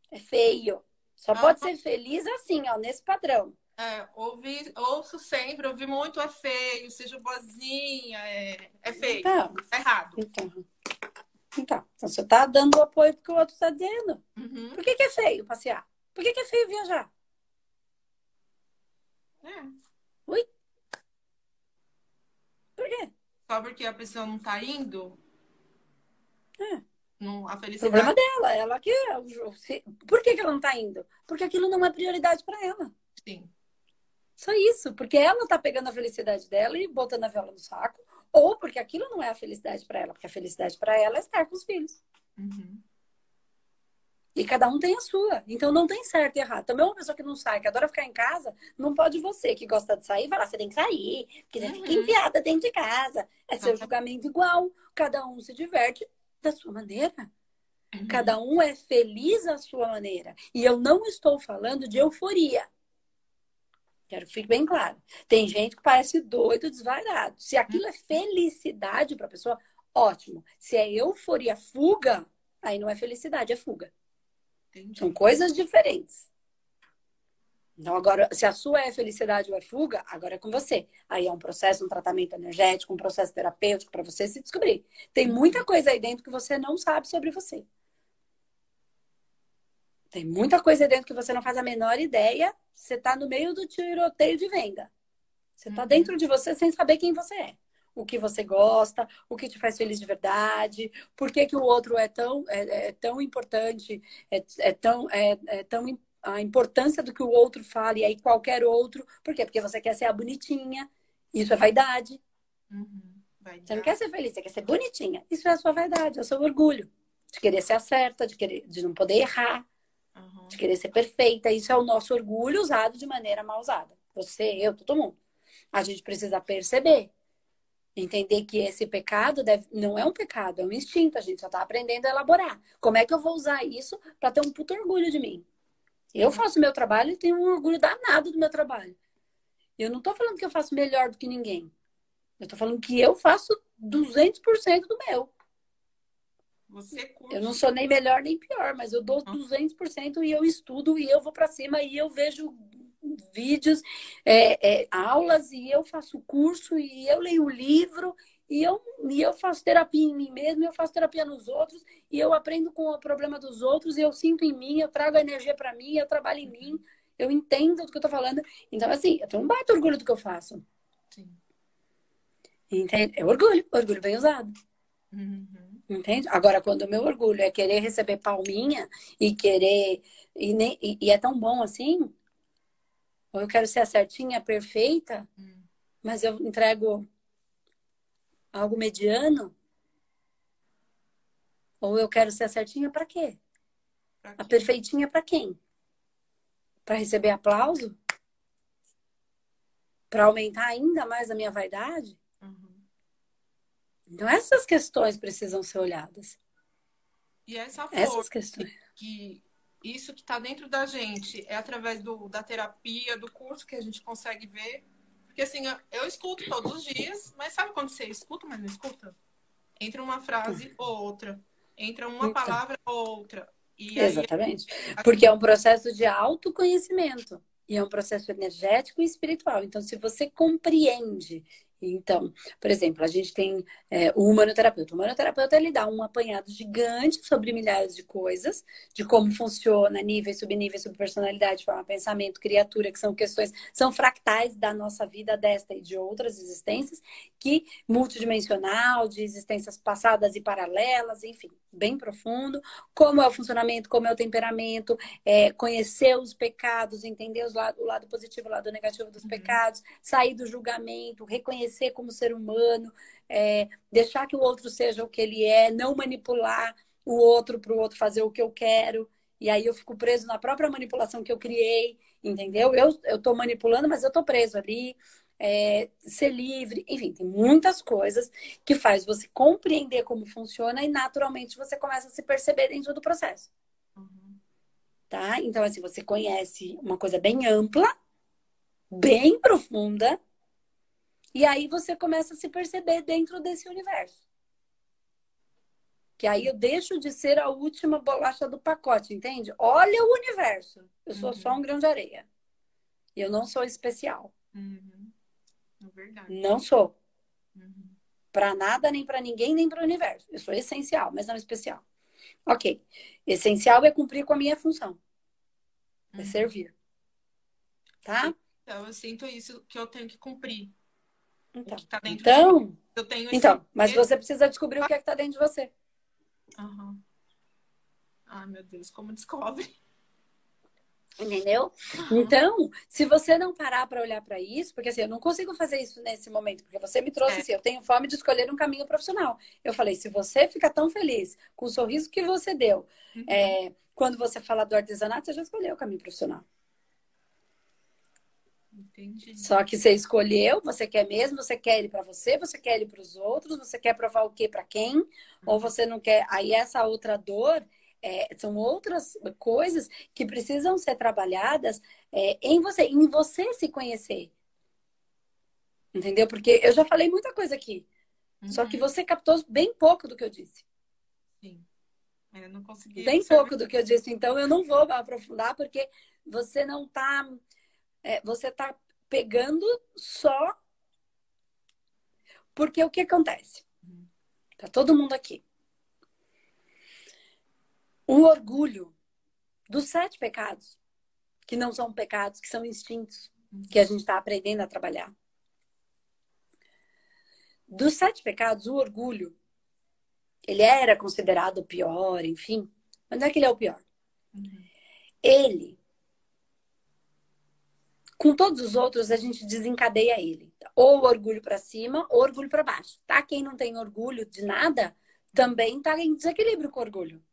É feio. Só ah, pode ser feliz assim, ó, nesse padrão. É, ouvi, ouço sempre, ouvi muito é feio, seja boazinha, é, é feio. Então, é errado. Então, então, você tá dando o apoio pro que o outro tá dizendo. Uhum. Por que que é feio passear? Por que que é feio viajar? É. Ui? Por quê? Só porque a pessoa não tá indo? É. Não, a felicidade... O problema dela, ela que... Por que que ela não tá indo? Porque aquilo não é prioridade pra ela. Sim. Só isso. Porque ela tá pegando a felicidade dela e botando a viola no saco. Ou porque aquilo não é a felicidade pra ela. Porque a felicidade pra ela é estar com os filhos. Uhum. E cada um tem a sua. Então não tem certo e errado. Também uma pessoa que não sai, que adora ficar em casa, não pode você, que gosta de sair, falar, você tem que sair, porque você uhum. fica enfiada dentro de casa. É seu julgamento igual. Cada um se diverte da sua maneira. Uhum. Cada um é feliz à sua maneira. E eu não estou falando de euforia. Quero que fique bem claro. Tem gente que parece doido, desvairado. Se aquilo é felicidade para a pessoa, ótimo. Se é euforia, fuga, aí não é felicidade, é fuga. Entendi. São coisas diferentes. Então, agora, se a sua é felicidade ou é fuga, agora é com você. Aí é um processo, um tratamento energético, um processo terapêutico para você se descobrir. Tem muita coisa aí dentro que você não sabe sobre você. Tem muita coisa aí dentro que você não faz a menor ideia. Você tá no meio do tiroteio de venda. Você tá dentro de você sem saber quem você é. O que você gosta, o que te faz feliz de verdade, por que que o outro é tão, é, é tão importante, é, é tão, é, é tão a importância do que o outro fala e aí qualquer outro. Por quê? Porque você quer ser a bonitinha. Isso é vaidade. Uhum, vaidade. Você não quer ser feliz, você quer ser bonitinha. Isso é a sua vaidade, é o seu orgulho. De querer ser a certa, de, querer, de não poder errar, uhum. de querer ser perfeita. Isso é o nosso orgulho usado de maneira mal usada. Você, eu, todo mundo. A gente precisa perceber. Entender que esse pecado deve... não é um pecado, é um instinto. A gente só tá aprendendo a elaborar. Como é que eu vou usar isso pra ter um puto orgulho de mim? Eu faço meu trabalho e tenho um orgulho danado do meu trabalho. Eu não tô falando que eu faço melhor do que ninguém. Eu tô falando que eu faço duzentos por cento do meu. Você curte. Eu não sou nem melhor nem pior, mas eu dou duzentos por cento e eu estudo e eu vou pra cima e eu vejo... vídeos, é, é, aulas, e eu faço curso, e eu leio livro, e eu, e eu faço terapia em mim mesma, eu faço terapia nos outros, e eu aprendo com o problema dos outros, e eu sinto em mim, eu trago a energia para mim, eu trabalho em mim, eu entendo do que eu tô falando. Então, assim, eu tenho um baita orgulho do que eu faço. Sim. Entende? É orgulho, orgulho bem usado. Uhum. Entende? Agora, quando o meu orgulho é querer receber palminha e querer... E, nem, e, e é tão bom assim... Ou eu quero ser a certinha, perfeita, hum. mas eu entrego algo mediano. Ou eu quero ser a certinha pra quê? Pra quê? A perfeitinha pra quem? Pra receber aplauso? Pra aumentar ainda mais a minha vaidade? Uhum. Então essas questões precisam ser olhadas. E essa força essas questões que... Isso que está dentro da gente é através do, da terapia, do curso que a gente consegue ver. Porque assim, eu, eu escuto todos os dias, mas sabe quando você escuta, mas não escuta? Entra uma frase ou outra. Entra uma então, palavra ou outra. E exatamente. Aí... Porque é um processo de autoconhecimento. E é um processo energético e espiritual. Então, se você compreende... Então, por exemplo, a gente tem é, o humanoterapeuta. O humanoterapeuta, ele dá um apanhado gigante sobre milhares de coisas, de como funciona, níveis, subníveis, subpersonalidade, forma, pensamento, criatura, que são questões, são fractais da nossa vida, desta e de outras existências, que multidimensional, de existências passadas e paralelas, enfim, bem profundo. Como é o funcionamento, como é o temperamento, é, conhecer os pecados, entender os la- o lado positivo, o lado negativo dos uhum. pecados, sair do julgamento, reconhecer ser como ser humano, é, deixar que o outro seja o que ele é, não manipular o outro para o outro fazer o que eu quero, e aí eu fico preso na própria manipulação que eu criei, entendeu? Eu, eu tô manipulando, mas eu tô preso ali, é, ser livre, enfim, tem muitas coisas que faz você compreender como funciona e naturalmente você começa a se perceber dentro do processo. Uhum. Tá? Então, assim, você conhece uma coisa bem ampla, bem profunda. E aí você começa a se perceber dentro desse universo. Que aí eu deixo de ser a última bolacha do pacote, entende? Olha o universo. Eu sou uhum. só um grão de areia. Eu não sou especial. Uhum. É verdade. Não sou. Uhum. Pra nada, nem pra ninguém, nem pro universo. Eu sou essencial, mas não especial. Ok. Essencial é cumprir com a minha função. É uhum. servir. Tá? Então eu sinto isso que eu tenho que cumprir. Então, tá então, de... eu tenho esse... então, mas você precisa descobrir o que é que tá dentro de você. Uhum. Ai, meu Deus, como descobre? Entendeu? Então, se você não parar para olhar para isso, porque assim, eu não consigo fazer isso nesse momento, porque você me trouxe é. assim, eu tenho fome de escolher um caminho profissional. Eu falei, se você fica tão feliz com o sorriso que você deu, uhum. é, quando você fala do artesanato, você já escolheu o caminho profissional. Entendi. Só que você escolheu, você quer mesmo, você quer ele para você, você quer ele para os outros, você quer provar o quê para quem, uhum. ou você não quer. Aí essa outra dor... É, são outras coisas que precisam ser trabalhadas é, em você, em você se conhecer. Entendeu? Porque eu já falei muita coisa aqui. Uhum. Só que você captou bem pouco do que eu disse. Sim. Eu não consegui. Bem pouco do que eu disse. Então, eu não vou aprofundar, porque você não tá... É, você tá pegando só... Porque o que acontece? Tá todo mundo aqui. O orgulho dos sete pecados, que não são pecados, que são instintos, que a gente está aprendendo a trabalhar. Dos sete pecados, o orgulho, ele era considerado o pior, enfim. Mas não é que ele é o pior. Uhum. Ele, com todos os outros, a gente desencadeia ele. Ou o orgulho para cima, ou o orgulho para baixo. Tá? Quem não tem orgulho de nada, também está em desequilíbrio com o orgulho.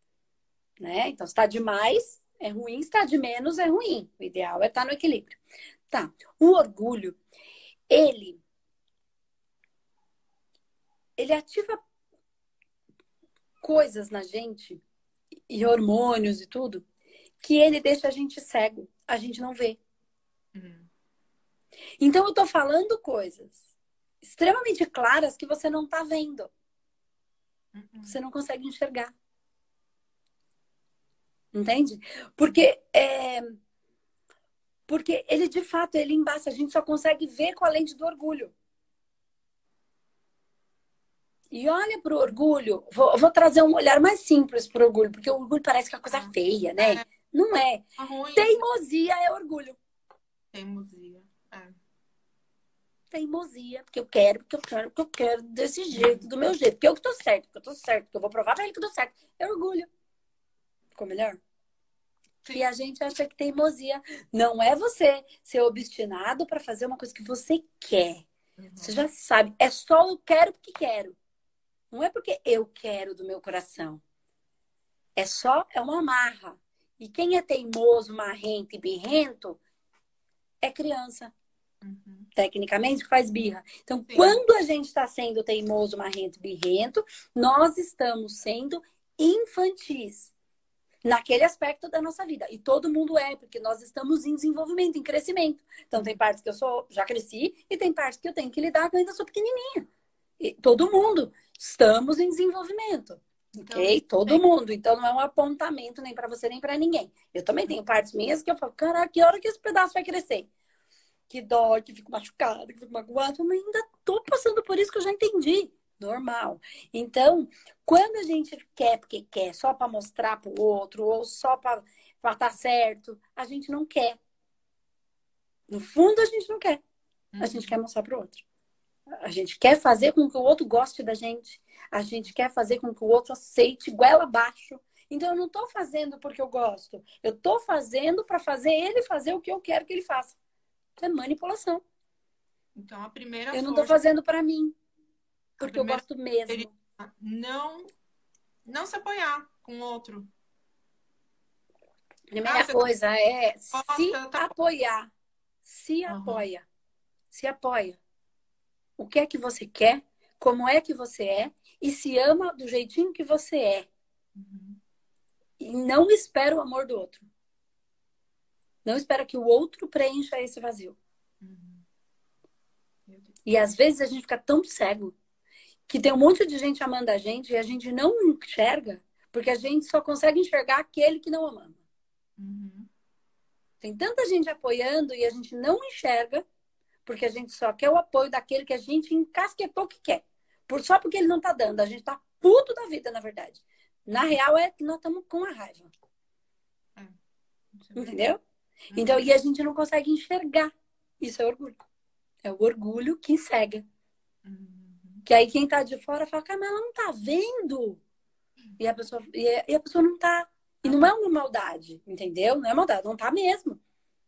Né? Então, se está de mais, é ruim. Se está de menos, é ruim. O ideal é estar no equilíbrio. Tá. O orgulho, ele... Ele ativa coisas na gente, e hormônios e tudo, que ele deixa a gente cego. A gente não vê. Uhum. Então, eu estou falando coisas extremamente claras que você não está vendo. Uhum. Você não consegue enxergar. Entende? Porque, é... Porque ele, de fato, ele embaça. A gente só consegue ver com a lente do orgulho. E olha pro orgulho. Vou, vou trazer um olhar mais simples pro orgulho. Porque o orgulho parece que é uma coisa ah, feia, né? É. Não é. é Teimosia é orgulho. Teimosia. É. Teimosia. Porque eu quero, porque eu quero, porque eu quero desse jeito, do meu jeito. Porque eu que tô certo, porque eu tô certo. Porque eu vou provar pra ele que eu tô certo. É orgulho. Ficou melhor? Sim. E a gente acha que teimosia não é você ser obstinado para fazer uma coisa que você quer. Uhum. Você já sabe. É só eu quero porque quero. Não é porque eu quero do meu coração. É só, é uma amarra. E quem é teimoso, marrento e birrento é criança. Uhum. Tecnicamente faz birra. Então, sim, quando a gente está sendo teimoso, marrento e birrento, nós estamos sendo infantis. Naquele aspecto da nossa vida. E todo mundo é, porque nós estamos em desenvolvimento, em crescimento. Então tem partes que eu sou, já cresci, e tem partes que eu tenho que lidar, que eu ainda sou pequenininha. E todo mundo. Estamos em desenvolvimento. Então, ok? Todo tem. mundo. Então não é um apontamento nem para você, nem para ninguém. Eu também tenho partes minhas que eu falo, caraca, que hora que esse pedaço vai crescer? Que dói, que fico machucada, que fico magoada. Eu ainda tô passando por isso que eu já entendi. Normal. Então, quando a gente quer porque quer, só para mostrar pro outro ou só para estar certo, a gente não quer. No fundo, a gente não quer. A gente quer mostrar pro outro. A gente quer fazer com que o outro goste da gente. A gente quer fazer com que o outro aceite goela abaixo. Então, eu não tô fazendo porque eu gosto. Eu tô fazendo para fazer ele fazer o que eu quero que ele faça. É manipulação. Então, a primeira Eu não tô fazendo para mim. Porque eu gosto mesmo. Não, não se apoiar com o outro. Primeira ah, coisa tá... é Nossa, se tá... apoiar. Se uhum. apoia. Se apoia. O que é que você quer? Como é que você é? E se ama do jeitinho que você é. Uhum. E não espera o amor do outro. Não espera que o outro preencha esse vazio. Uhum. E às vezes a gente fica tão cego que tem um monte de gente amando a gente e a gente não enxerga, porque a gente só consegue enxergar aquele que não amamos. Uhum. Tem tanta gente apoiando e a gente não enxerga, porque a gente só quer o apoio daquele que a gente encasquetou que quer. Por, só porque ele não tá dando. A gente tá puto da vida, na verdade. Na real, é que nós estamos com a raiva. Uhum. Entendeu? Uhum. Então, e a gente não consegue enxergar. Isso é orgulho. É o orgulho que cega. Uhum. Que aí quem tá de fora fala, cara, mas ela não tá vendo. E a pessoa, e a pessoa não tá E não é uma maldade, entendeu? Não é maldade, não tá mesmo.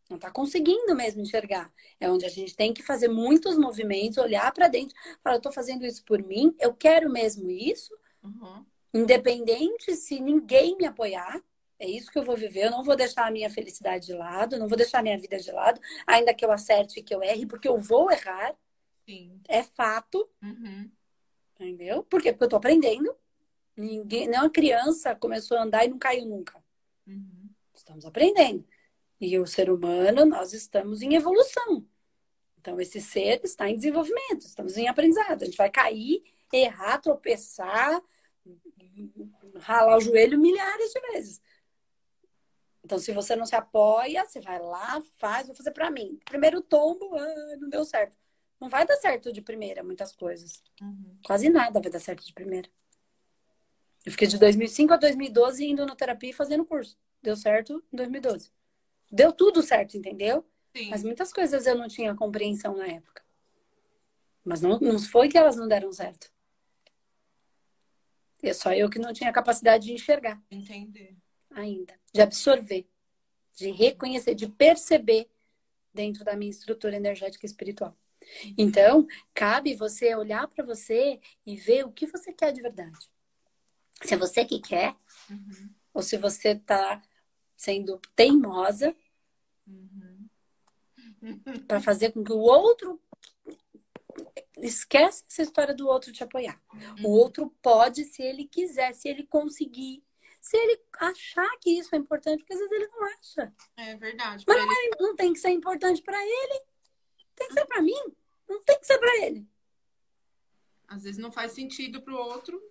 Não tá conseguindo mesmo enxergar. É onde a gente tem que fazer muitos movimentos, olhar para dentro, falar, eu tô fazendo isso por mim, eu quero mesmo isso, uhum. Independente se ninguém me apoiar, é isso que eu vou viver, eu não vou deixar a minha felicidade de lado, não vou deixar a minha vida de lado, ainda que eu acerte e que eu erre, porque eu vou errar. Sim. É fato. Uhum. Entendeu? Por quê? Porque eu tô aprendendo. Ninguém, não, a criança começou a andar e não caiu nunca. Uhum. Estamos aprendendo. E o ser humano, nós estamos em evolução. Então, esse ser está em desenvolvimento. Estamos em aprendizado. A gente vai cair, errar, tropeçar, ralar o joelho milhares de vezes. Então, se você não se apoia, você vai lá, faz, vou fazer pra mim. Primeiro tombo, ah, não deu certo. Não vai dar certo de primeira muitas coisas. Uhum. Quase nada vai dar certo de primeira. Eu fiquei de dois mil e cinco a dois mil e doze indo na terapia e fazendo curso. Deu certo em dois mil e doze. Deu tudo certo, entendeu? Sim. Mas muitas coisas eu não tinha compreensão na época. Mas não, não foi que elas não deram certo. É só eu que não tinha capacidade de enxergar. Entender. Ainda. De absorver. De reconhecer, de perceber dentro da minha estrutura energética e espiritual. Então, cabe você olhar para você e ver o que você quer de verdade. Se é você que quer, uhum. Ou se você tá sendo teimosa, uhum. Para fazer com que o outro... Esquece essa história do outro te apoiar. Uhum. O outro pode, se ele quiser, se ele conseguir. Se ele achar que isso é importante, porque às vezes ele não acha. É verdade. Mas não, ele... não tem que ser importante para ele. Tem que ser para mim. Não tem que ser para ele. Às vezes não faz sentido pro outro.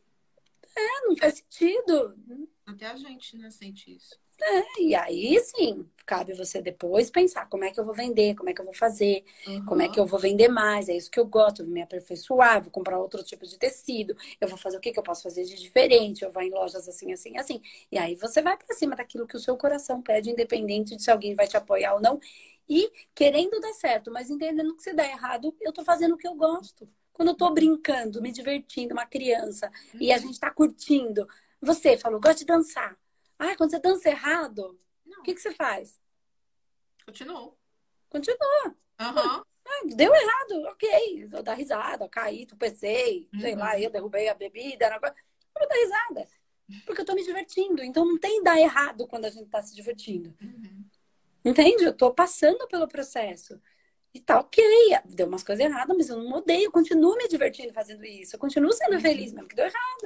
É, não faz sentido. Até a gente, né, sente isso. É, e aí, sim, cabe você depois pensar como é que eu vou vender, como é que eu vou fazer, uhum. Como é que eu vou vender mais, é isso que eu gosto, vou me aperfeiçoar, vou comprar outro tipo de tecido, eu vou fazer o que que eu posso fazer de diferente, eu vou em lojas assim, assim, assim. E aí você vai pra cima daquilo que o seu coração pede, independente de se alguém vai te apoiar ou não. E querendo dar certo, mas entendendo que se dá errado, eu tô fazendo o que eu gosto. Quando eu tô brincando, me divertindo, uma criança, uhum. E a gente tá curtindo. Você falou, gosto de dançar. Ah, quando você dança errado, o que que você faz? Continua. Continua. Uhum. Ah, deu errado, ok. Vou dar risada, caí, tropecei, uhum. Sei lá, eu derrubei a bebida. Não... Vou dar risada. Porque eu tô me divertindo. Então não tem dar errado quando a gente tá se divertindo. Uhum. Entende? Eu tô passando pelo processo. E tá ok, deu umas coisas erradas, mas eu não odeio, eu continuo me divertindo fazendo isso, eu continuo sendo uhum. Feliz, mesmo que deu errado.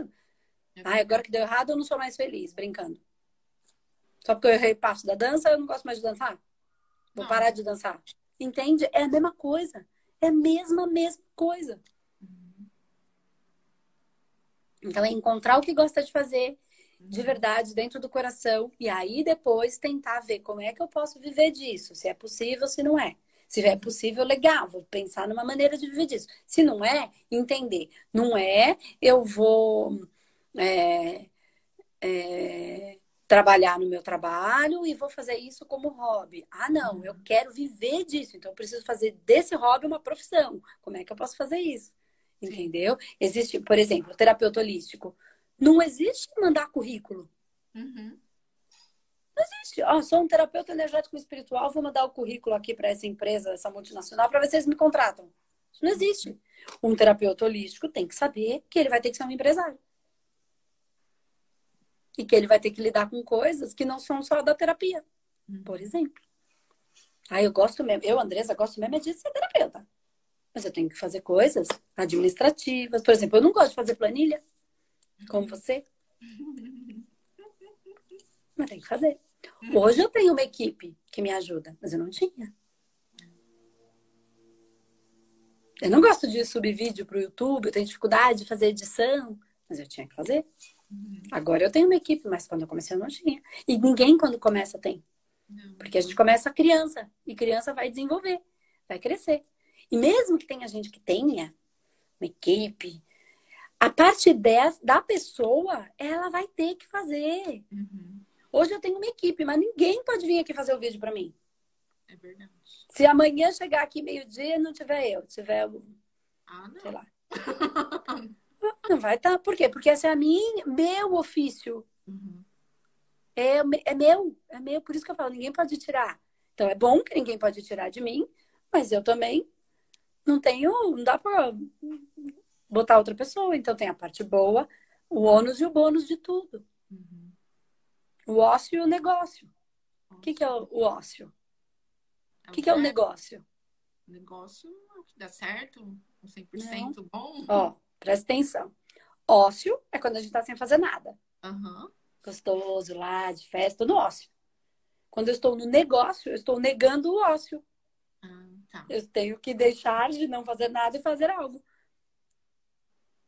Uhum. Ah, agora que deu errado, eu não sou mais feliz, brincando. Só porque eu errei o passo da dança, eu não gosto mais de dançar. Vou não. Parar de dançar. Entende? É a mesma coisa. É a mesma, mesma coisa. Uhum. Então é encontrar o que gosta de fazer, de verdade, dentro do coração, e aí depois tentar ver como é que eu posso viver disso, se é possível, se não é. Se é possível, legal, vou pensar numa maneira de viver disso. Se não é, entender. Não é, eu vou é, é, trabalhar no meu trabalho e vou fazer isso como hobby. Ah, não, eu quero viver disso, então eu preciso fazer desse hobby uma profissão. Como é que eu posso fazer isso? Entendeu? Existe, por exemplo, terapeuta holístico. Não existe mandar currículo. Uhum. Não existe. Ó, oh, sou um terapeuta energético e espiritual, vou mandar o currículo aqui para essa empresa, essa multinacional, para ver se eles me contratam. Isso não existe. Um terapeuta holístico tem que saber que ele vai ter que ser um empresário. E que ele vai ter que lidar com coisas que não são só da terapia. Por exemplo. Ah, eu gosto mesmo. Eu, Andresa, gosto mesmo de ser terapeuta. Mas eu tenho que fazer coisas administrativas. Por exemplo, eu não gosto de fazer planilha. Como você. Mas tem que fazer. Hoje eu tenho uma equipe que me ajuda, mas eu não tinha. Eu não gosto de subir vídeo para o YouTube, eu tenho dificuldade de fazer edição, mas eu tinha que fazer. Agora eu tenho uma equipe, mas quando eu comecei eu não tinha. E ninguém quando começa tem. Porque a gente começa criança, e criança vai desenvolver, vai crescer. E mesmo que tenha gente que tenha uma equipe, a parte dez, da pessoa, ela vai ter que fazer. Uhum. Hoje eu tenho uma equipe, mas ninguém pode vir aqui fazer o vídeo pra mim. É verdade. Se amanhã chegar aqui meio-dia, não tiver eu, tiver o... Ah, não. Sei lá. Não vai estar. Tá. Por quê? Porque esse é a minha, meu ofício. Uhum. é, é meu, é meu. Por isso que eu falo, ninguém pode tirar. Então, é bom que ninguém pode tirar de mim, mas eu também não tenho, não dá pra botar outra pessoa. Então, tem a parte boa, o ônus e o bônus de tudo. Uhum. O ócio e o negócio. O que, que é o ócio? O que, que é o negócio? O negócio é o que dá certo, um cem por cento não. Bom. Ó, presta atenção. Ócio é quando a gente tá sem fazer nada. Uhum. Gostoso lá, de festa, no ócio. Quando eu estou no negócio, eu estou negando o ócio. Ah, tá. Eu tenho que deixar de não fazer nada e fazer algo.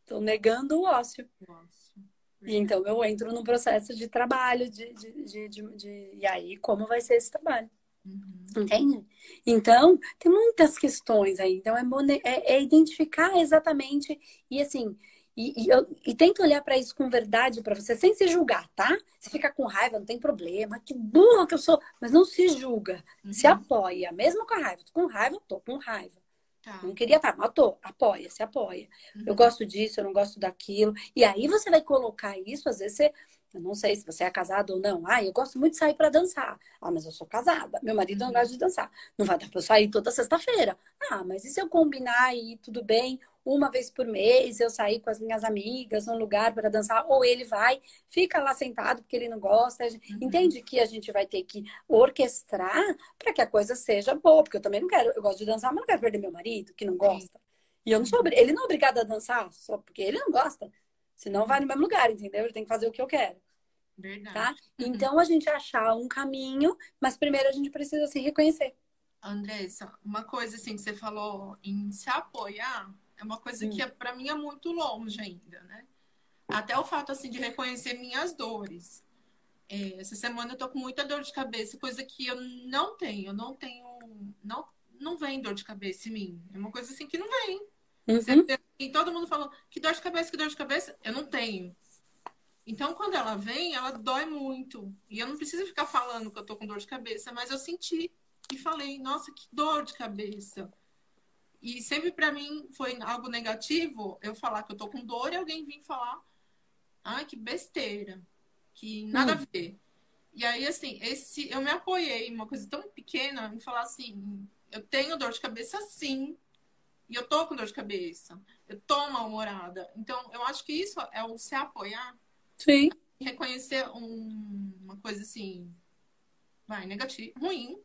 Estou negando o ócio. Ócio. E então eu entro num processo de trabalho, de, de, de, de, de... e aí como vai ser esse trabalho? Uhum. Entende? Então, tem muitas questões aí. Então, é, é, é identificar exatamente e assim, e, e, eu, e tenta olhar pra isso com verdade pra você, sem se julgar, tá? Se ficar com raiva, não tem problema, que burra que eu sou, mas não se julga, uhum. Se apoia, mesmo com a raiva. Tô com raiva, eu tô com raiva. Tá. Não queria estar, mas tô, apoia, se apoia. Uhum. Eu gosto disso, eu não gosto daquilo. E aí você vai colocar isso, às vezes você. Eu não sei se você é casada ou não. Ah, eu gosto muito de sair pra dançar. Ah, mas eu sou casada. Meu marido não gosta de dançar. Não vai dar pra eu sair toda sexta-feira. Ah, mas e se eu combinar e tudo bem? Uma vez por mês eu sair com as minhas amigas num lugar pra dançar. Ou ele vai, fica lá sentado porque ele não gosta. Uhum. Entende que a gente vai ter que orquestrar pra que a coisa seja boa. Porque eu também não quero... Eu gosto de dançar, mas não quero perder meu marido, que não gosta. E eu não sou... Ele não é obrigado a dançar só porque ele não gosta. Senão vai no mesmo lugar, entendeu? Ele tem que fazer o que eu quero. Verdade. Tá? Então, a gente achar um caminho, mas primeiro a gente precisa se reconhecer. Andressa, uma coisa assim que você falou em se apoiar, é uma coisa hum. que pra mim é muito longe ainda, né? Até o fato assim de reconhecer minhas dores. É, essa semana eu tô com muita dor de cabeça, coisa que eu não tenho, não tenho... Não, não vem dor de cabeça em mim. É uma coisa assim que não vem. Uhum. E todo mundo falou, que dor de cabeça, que dor de cabeça, eu não tenho. Então, quando ela vem, ela dói muito. E eu não preciso ficar falando que eu tô com dor de cabeça, mas eu senti e falei, nossa, que dor de cabeça. E sempre pra mim foi algo negativo eu falar que eu tô com dor e alguém vir falar, ai, que besteira, que nada hum. a ver. E aí, assim, esse, eu me apoiei, uma coisa tão pequena, em falar assim, eu tenho dor de cabeça sim, e eu tô com dor de cabeça. Eu tô mal-humorada. Então, eu acho que isso é o se apoiar. Sim. Reconhecer um, uma coisa assim... Vai, negativa, ruim.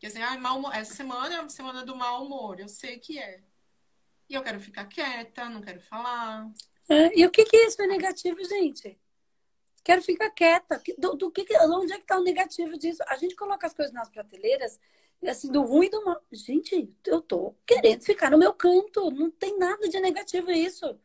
Quer dizer, ah, mal humor, essa semana é uma semana do mau humor. Eu sei que é. E eu quero ficar quieta, não quero falar. É, e o que que isso é negativo, gente? Quero ficar quieta. Do, do que, onde é que tá o negativo disso? A gente coloca as coisas nas prateleiras... Assim, do ruim e do mal. Gente, eu tô querendo ficar no meu canto. Não tem nada de negativo isso.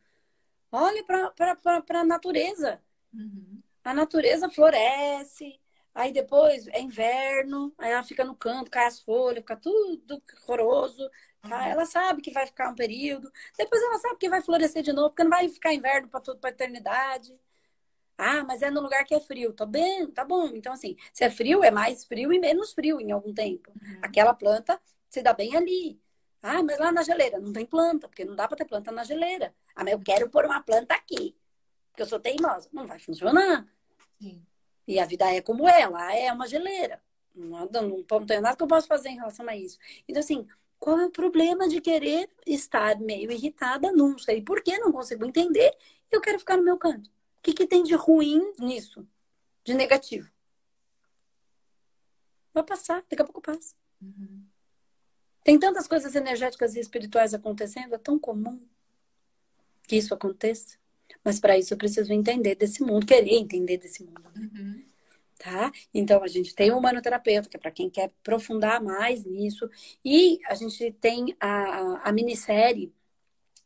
Olha pra, pra, pra, pra natureza. Uhum. A natureza floresce. Aí depois é inverno. Aí ela fica no canto, cai as folhas, fica tudo horroroso. Tá? Uhum. Ela sabe que vai ficar um período. Depois ela sabe que vai florescer de novo, porque não vai ficar inverno pra, tudo, pra eternidade. Ah, mas é no lugar que é frio. Tá bem, tá bom. Então, assim, se é frio, é mais frio e menos frio em algum tempo. Uhum. Aquela planta se dá bem ali. Ah, mas lá na geleira não tem planta, porque não dá pra ter planta na geleira. Ah, mas eu quero pôr uma planta aqui, porque eu sou teimosa. Não vai funcionar. Sim. E a vida é como ela, é uma geleira. Não, não, não tenho nada que eu possa fazer em relação a isso. Então, assim, qual é o problema de querer estar meio irritada? Não sei por quê, não consigo entender. Eu quero ficar no meu canto. O que que tem de ruim nisso? De negativo? Vai passar, daqui a pouco passa. Uhum. Tem tantas coisas energéticas e espirituais acontecendo, é tão comum que isso aconteça. Mas para isso eu preciso entender desse mundo, querer entender desse mundo. Né? Uhum. Tá? Então a gente tem o humanoterapeuta, que é para quem quer aprofundar mais nisso. E a gente tem a, a minissérie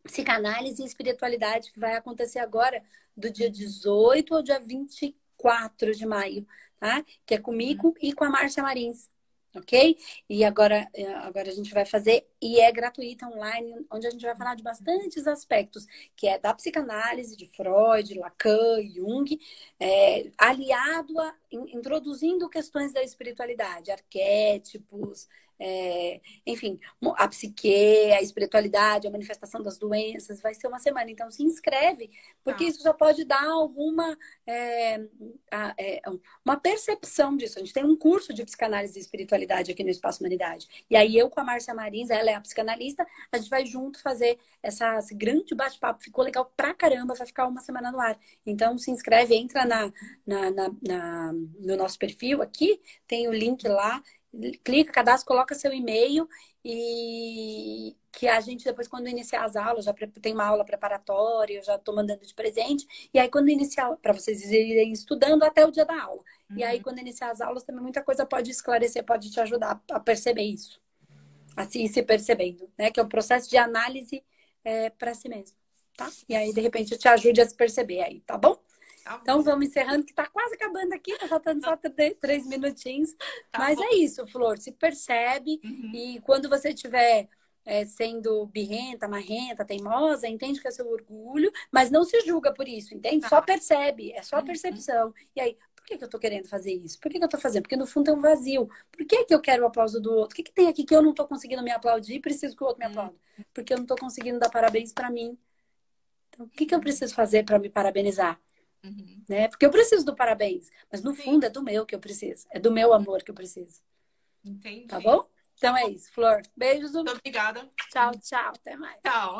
Psicanálise e Espiritualidade, que vai acontecer agora do dia dezoito ao dia vinte e quatro de maio, tá? Que é comigo uhum. e com a Márcia Marins, ok? E agora, agora a gente vai fazer, e é gratuita online, onde a gente vai falar de bastantes aspectos, que é da psicanálise, de Freud, Lacan, Jung, é, aliado a, in, introduzindo questões da espiritualidade, arquétipos, é, enfim, a psique, a espiritualidade, a manifestação das doenças. Vai ser uma semana, então se inscreve, porque ah. isso já pode dar alguma é, a, é, uma percepção disso. A gente tem um curso de psicanálise e espiritualidade aqui no Espaço Humanidade, e aí eu com a Márcia Marins, ela é a psicanalista, a gente vai junto fazer essa, esse grande bate-papo. Ficou legal pra caramba, vai ficar uma semana no ar. Então se inscreve, entra na, na, na, na, no nosso perfil aqui, tem o link lá, clica, cadastra, coloca seu e-mail, e que a gente depois, quando iniciar as aulas, já tem uma aula preparatória, eu já estou mandando de presente, e aí quando iniciar, para vocês irem estudando até o dia da aula. Uhum. E aí quando iniciar as aulas também muita coisa pode esclarecer, pode te ajudar a perceber isso, assim, se percebendo, né? Que é um processo de análise é, para si mesmo, tá? E aí de repente eu te ajude a se perceber aí, tá bom? Tá, então vamos encerrando, que tá quase acabando aqui, tá faltando só três minutinhos. Tá, mas bom. É isso, Flor, se percebe. Uhum. E quando você estiver é, sendo birrenta, marrenta, teimosa, entende que é seu orgulho, mas não se julga por isso, entende? Tá. Só percebe, é só a percepção. Uhum. E aí, por que que eu tô querendo fazer isso? Por que que eu tô fazendo? Porque no fundo é um vazio. Por que que eu quero o aplauso do outro? O que que tem aqui que eu não tô conseguindo me aplaudir e preciso que o outro me aplaude? Uhum. Porque eu não tô conseguindo dar parabéns pra mim. Então, o que que eu preciso fazer pra me parabenizar? Uhum. Né? Porque eu preciso do parabéns, mas no Sim. fundo é do meu que eu preciso, é do meu amor que eu preciso. Entendi. Tá bom? Então é isso, Flor. Beijos. Muito obrigada. Tchau, tchau. Até mais. Tchau.